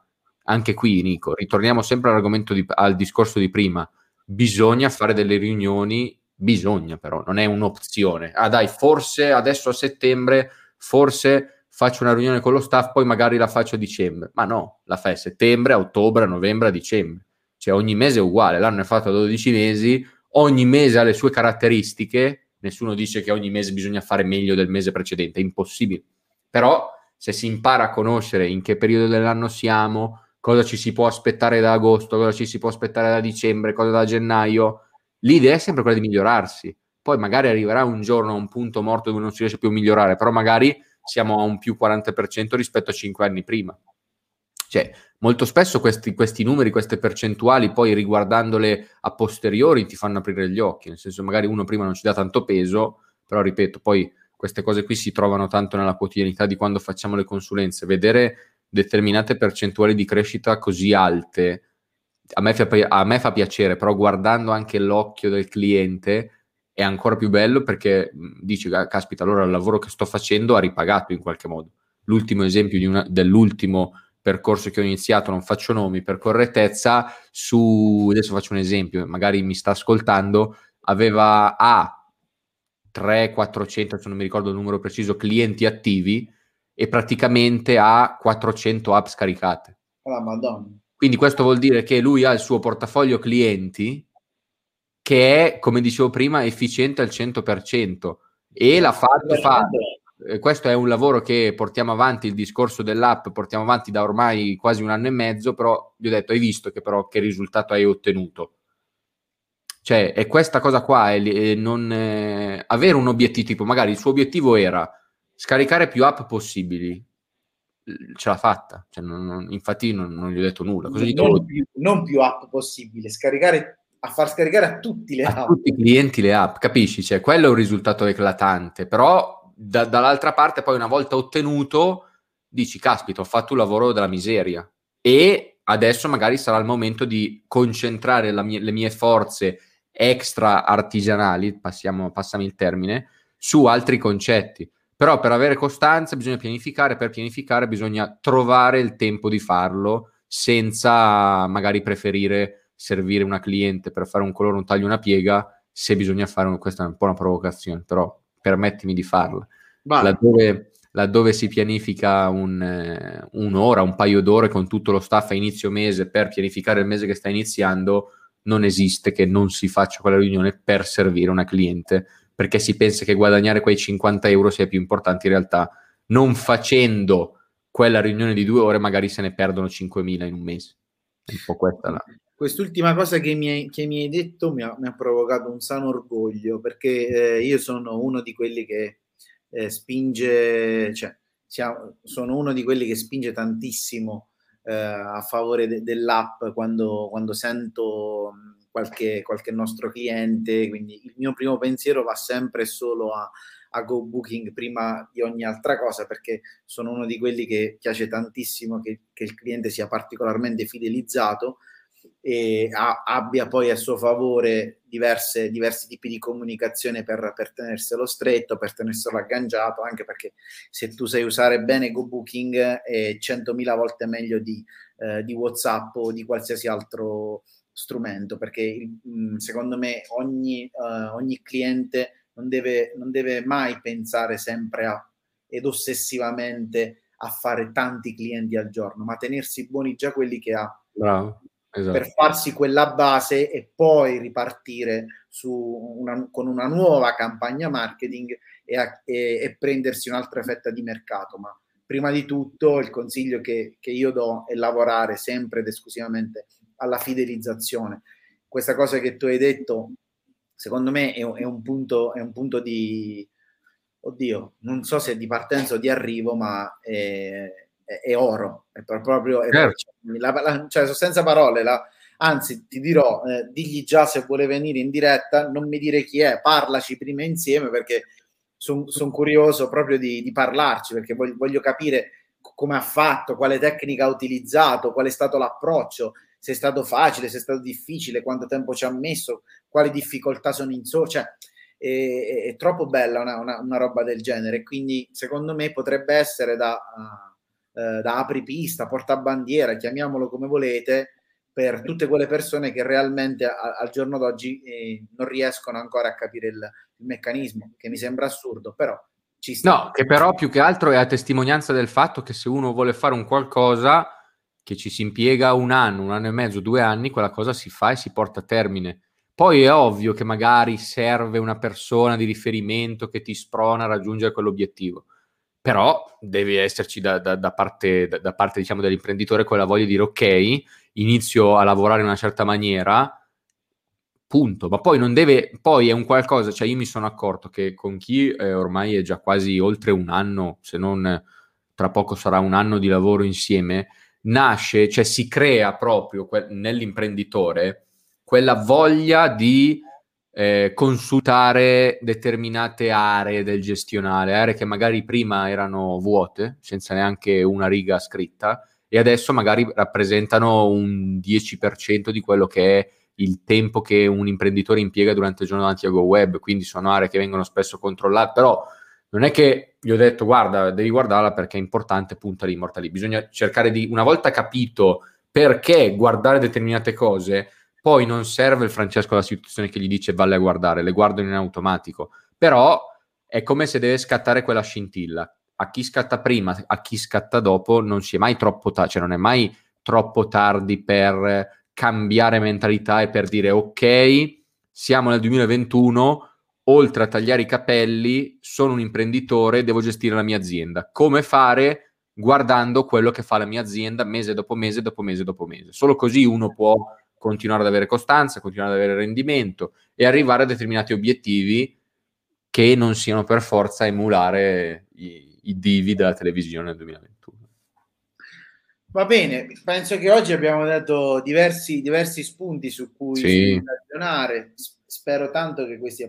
Anche qui, Nico, ritorniamo sempre all'argomento al discorso di prima. Bisogna fare delle riunioni, bisogna però, non è un'opzione. Ah dai, forse adesso a settembre, forse faccio una riunione con lo staff, poi magari la faccio a dicembre. Ma no, la fai a settembre, a ottobre, a novembre, a dicembre. Cioè ogni mese è uguale, l'anno è fatto a 12 mesi, ogni mese ha le sue caratteristiche, nessuno dice che ogni mese bisogna fare meglio del mese precedente, è impossibile. Però se si impara a conoscere in che periodo dell'anno siamo, cosa ci si può aspettare da agosto, cosa ci si può aspettare da dicembre, cosa da gennaio, l'idea è sempre quella di migliorarsi. Poi magari arriverà un giorno a un punto morto dove non si riesce più a migliorare, però magari siamo a un più 40% rispetto a 5 anni prima. Cioè, molto spesso questi numeri, queste percentuali, poi riguardandole a posteriori ti fanno aprire gli occhi, nel senso magari uno prima non ci dà tanto peso, però ripeto, poi queste cose qui si trovano tanto nella quotidianità di quando facciamo le consulenze. Vedere determinate percentuali di crescita così alte a me fa piacere, però guardando anche l'occhio del cliente è ancora più bello, perché dici caspita, allora il lavoro che sto facendo ha ripagato in qualche modo. L'ultimo esempio dell'ultimo percorso che ho iniziato, non faccio nomi per correttezza, adesso faccio un esempio, magari mi sta ascoltando, aveva 300-400, se non mi ricordo il numero preciso, clienti attivi e praticamente ha 400 app scaricate. La Madonna. Quindi questo vuol dire che lui ha il suo portafoglio clienti che è, come dicevo prima, efficiente al 100%. E l'ha fatto fare. Questo è un lavoro che portiamo avanti, il discorso dell'app, portiamo avanti da ormai quasi un anno e mezzo, però gli ho detto, hai visto che risultato hai ottenuto? Cioè, è questa cosa qua, avere un obiettivo, tipo magari il suo obiettivo era scaricare più app possibili, ce l'ha fatta, cioè, infatti non gli ho detto nulla. Cosa non più app possibile, far scaricare a tutti le app. A tutti i clienti le app, capisci? Cioè, quello è un risultato eclatante, però dall'altra parte poi una volta ottenuto dici, caspita, ho fatto un lavoro della miseria e adesso magari sarà il momento di concentrare le mie forze extra artigianali, passami il termine, su altri concetti. Però per avere costanza bisogna pianificare, per pianificare bisogna trovare il tempo di farlo senza magari preferire servire una cliente per fare un colore, un taglio, una piega, se bisogna fare, questa è un po' una provocazione, però permettimi di farla. Vale. Laddove si pianifica un'ora, un paio d'ore con tutto lo staff a inizio mese per pianificare il mese che sta iniziando, non esiste che non si faccia quella riunione per servire una cliente, perché si pensa che guadagnare quei 50 euro sia più importante. In realtà, non facendo quella riunione di 2 ore, magari se ne perdono 5.000 in un mese. È un po' questa là. Quest'ultima cosa che mi hai detto mi ha provocato un sano orgoglio, perché io sono uno di quelli che spinge, cioè sono uno di quelli che spinge tantissimo a favore dell'app quando sento qualche nostro cliente, quindi il mio primo pensiero va sempre solo a GoBooking prima di ogni altra cosa, perché sono uno di quelli che piace tantissimo che il cliente sia particolarmente fidelizzato, e abbia poi a suo favore diversi tipi di comunicazione per tenerselo stretto, per tenerselo agganciato, anche perché se tu sai usare bene GoBooking è 100.000 volte meglio di WhatsApp o di qualsiasi altro strumento, perché secondo me ogni cliente non deve mai pensare sempre ed ossessivamente a fare tanti clienti al giorno, ma tenersi buoni già quelli che ha. Bravo. Esatto. Per farsi quella base e poi ripartire con una nuova campagna marketing e prendersi un'altra fetta di mercato. Ma prima di tutto il consiglio che io do è lavorare sempre ed esclusivamente alla fidelizzazione. Questa cosa che tu hai detto, secondo me, è un punto di... Oddio, non so se di partenza o di arrivo, ma... è oro, è proprio cioè, sono senza parole, anzi ti dirò, digli già se vuole venire in diretta, non mi dire chi è, parlaci prima insieme, perché sono curioso proprio di parlarci, perché voglio capire come ha fatto, quale tecnica ha utilizzato, qual è stato l'approccio, se è stato facile, se è stato difficile, quanto tempo ci ha messo, quali difficoltà sono in cioè è troppo bella una roba del genere, quindi secondo me potrebbe essere da apripista, portabandiera, chiamiamolo come volete, per tutte quelle persone che realmente al giorno d'oggi non riescono ancora a capire il meccanismo, che mi sembra assurdo, però ci sta. No, che però più che altro è a testimonianza del fatto che se uno vuole fare un qualcosa che ci si impiega un anno e mezzo, 2 anni, quella cosa si fa e si porta a termine. Poi è ovvio che magari serve una persona di riferimento che ti sprona a raggiungere quell'obiettivo. Però deve esserci da parte diciamo, dell'imprenditore quella voglia di dire ok, inizio a lavorare in una certa maniera, punto. Ma poi non deve, poi è un qualcosa, cioè io mi sono accorto che con chi ormai è già quasi oltre un anno, se non tra poco sarà un anno di lavoro insieme, nasce, cioè si crea proprio nell'imprenditore quella voglia di... consultare determinate aree del gestionale, aree che magari prima erano vuote, senza neanche una riga scritta, e adesso magari rappresentano un 10% di quello che è il tempo che un imprenditore impiega durante il giorno davanti a GoWeb, quindi sono aree che vengono spesso controllate, però non è che gli ho detto guarda, devi guardarla perché è importante, punta lì, morta lì, bisogna cercare di, una volta capito perché guardare determinate cose, poi non serve il Francesco alla situazione che gli dice valle a guardare, le guardano in automatico, però è come se deve scattare quella scintilla, a chi scatta prima, a chi scatta dopo non si è mai troppo tardi, cioè non è mai troppo tardi per cambiare mentalità e per dire ok, siamo nel 2021, oltre a tagliare i capelli, sono un imprenditore, devo gestire la mia azienda, come fare guardando quello che fa la mia azienda mese dopo mese dopo mese dopo mese, solo così uno può continuare ad avere costanza, continuare ad avere rendimento e arrivare a determinati obiettivi che non siano per forza emulare i divi della televisione del 2021. Va bene, penso che oggi abbiamo dato diversi spunti su cui ragionare. Spero tanto che questi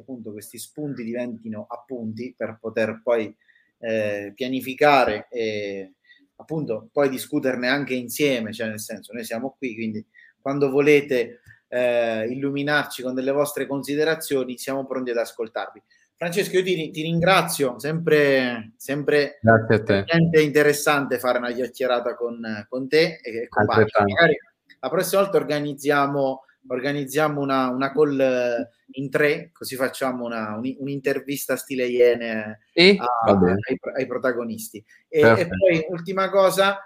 spunti diventino appunti per poter poi pianificare e appunto poi discuterne anche insieme, cioè nel senso noi siamo qui, quindi quando volete illuminarci con delle vostre considerazioni, siamo pronti ad ascoltarvi. Francesco, io ti ringrazio, sempre è interessante fare una chiacchierata con te e con Barbara. Magari la prossima volta organizziamo una call in 3, così facciamo un'intervista stile Iene ai protagonisti. E poi, ultima cosa...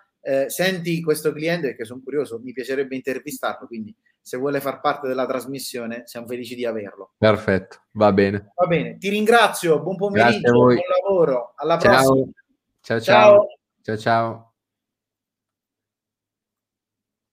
senti questo cliente, perché sono curioso, mi piacerebbe intervistarlo, quindi se vuole far parte della trasmissione siamo felici di averlo. Perfetto, va bene, ti ringrazio, buon pomeriggio, buon lavoro, alla prossima. Ciao.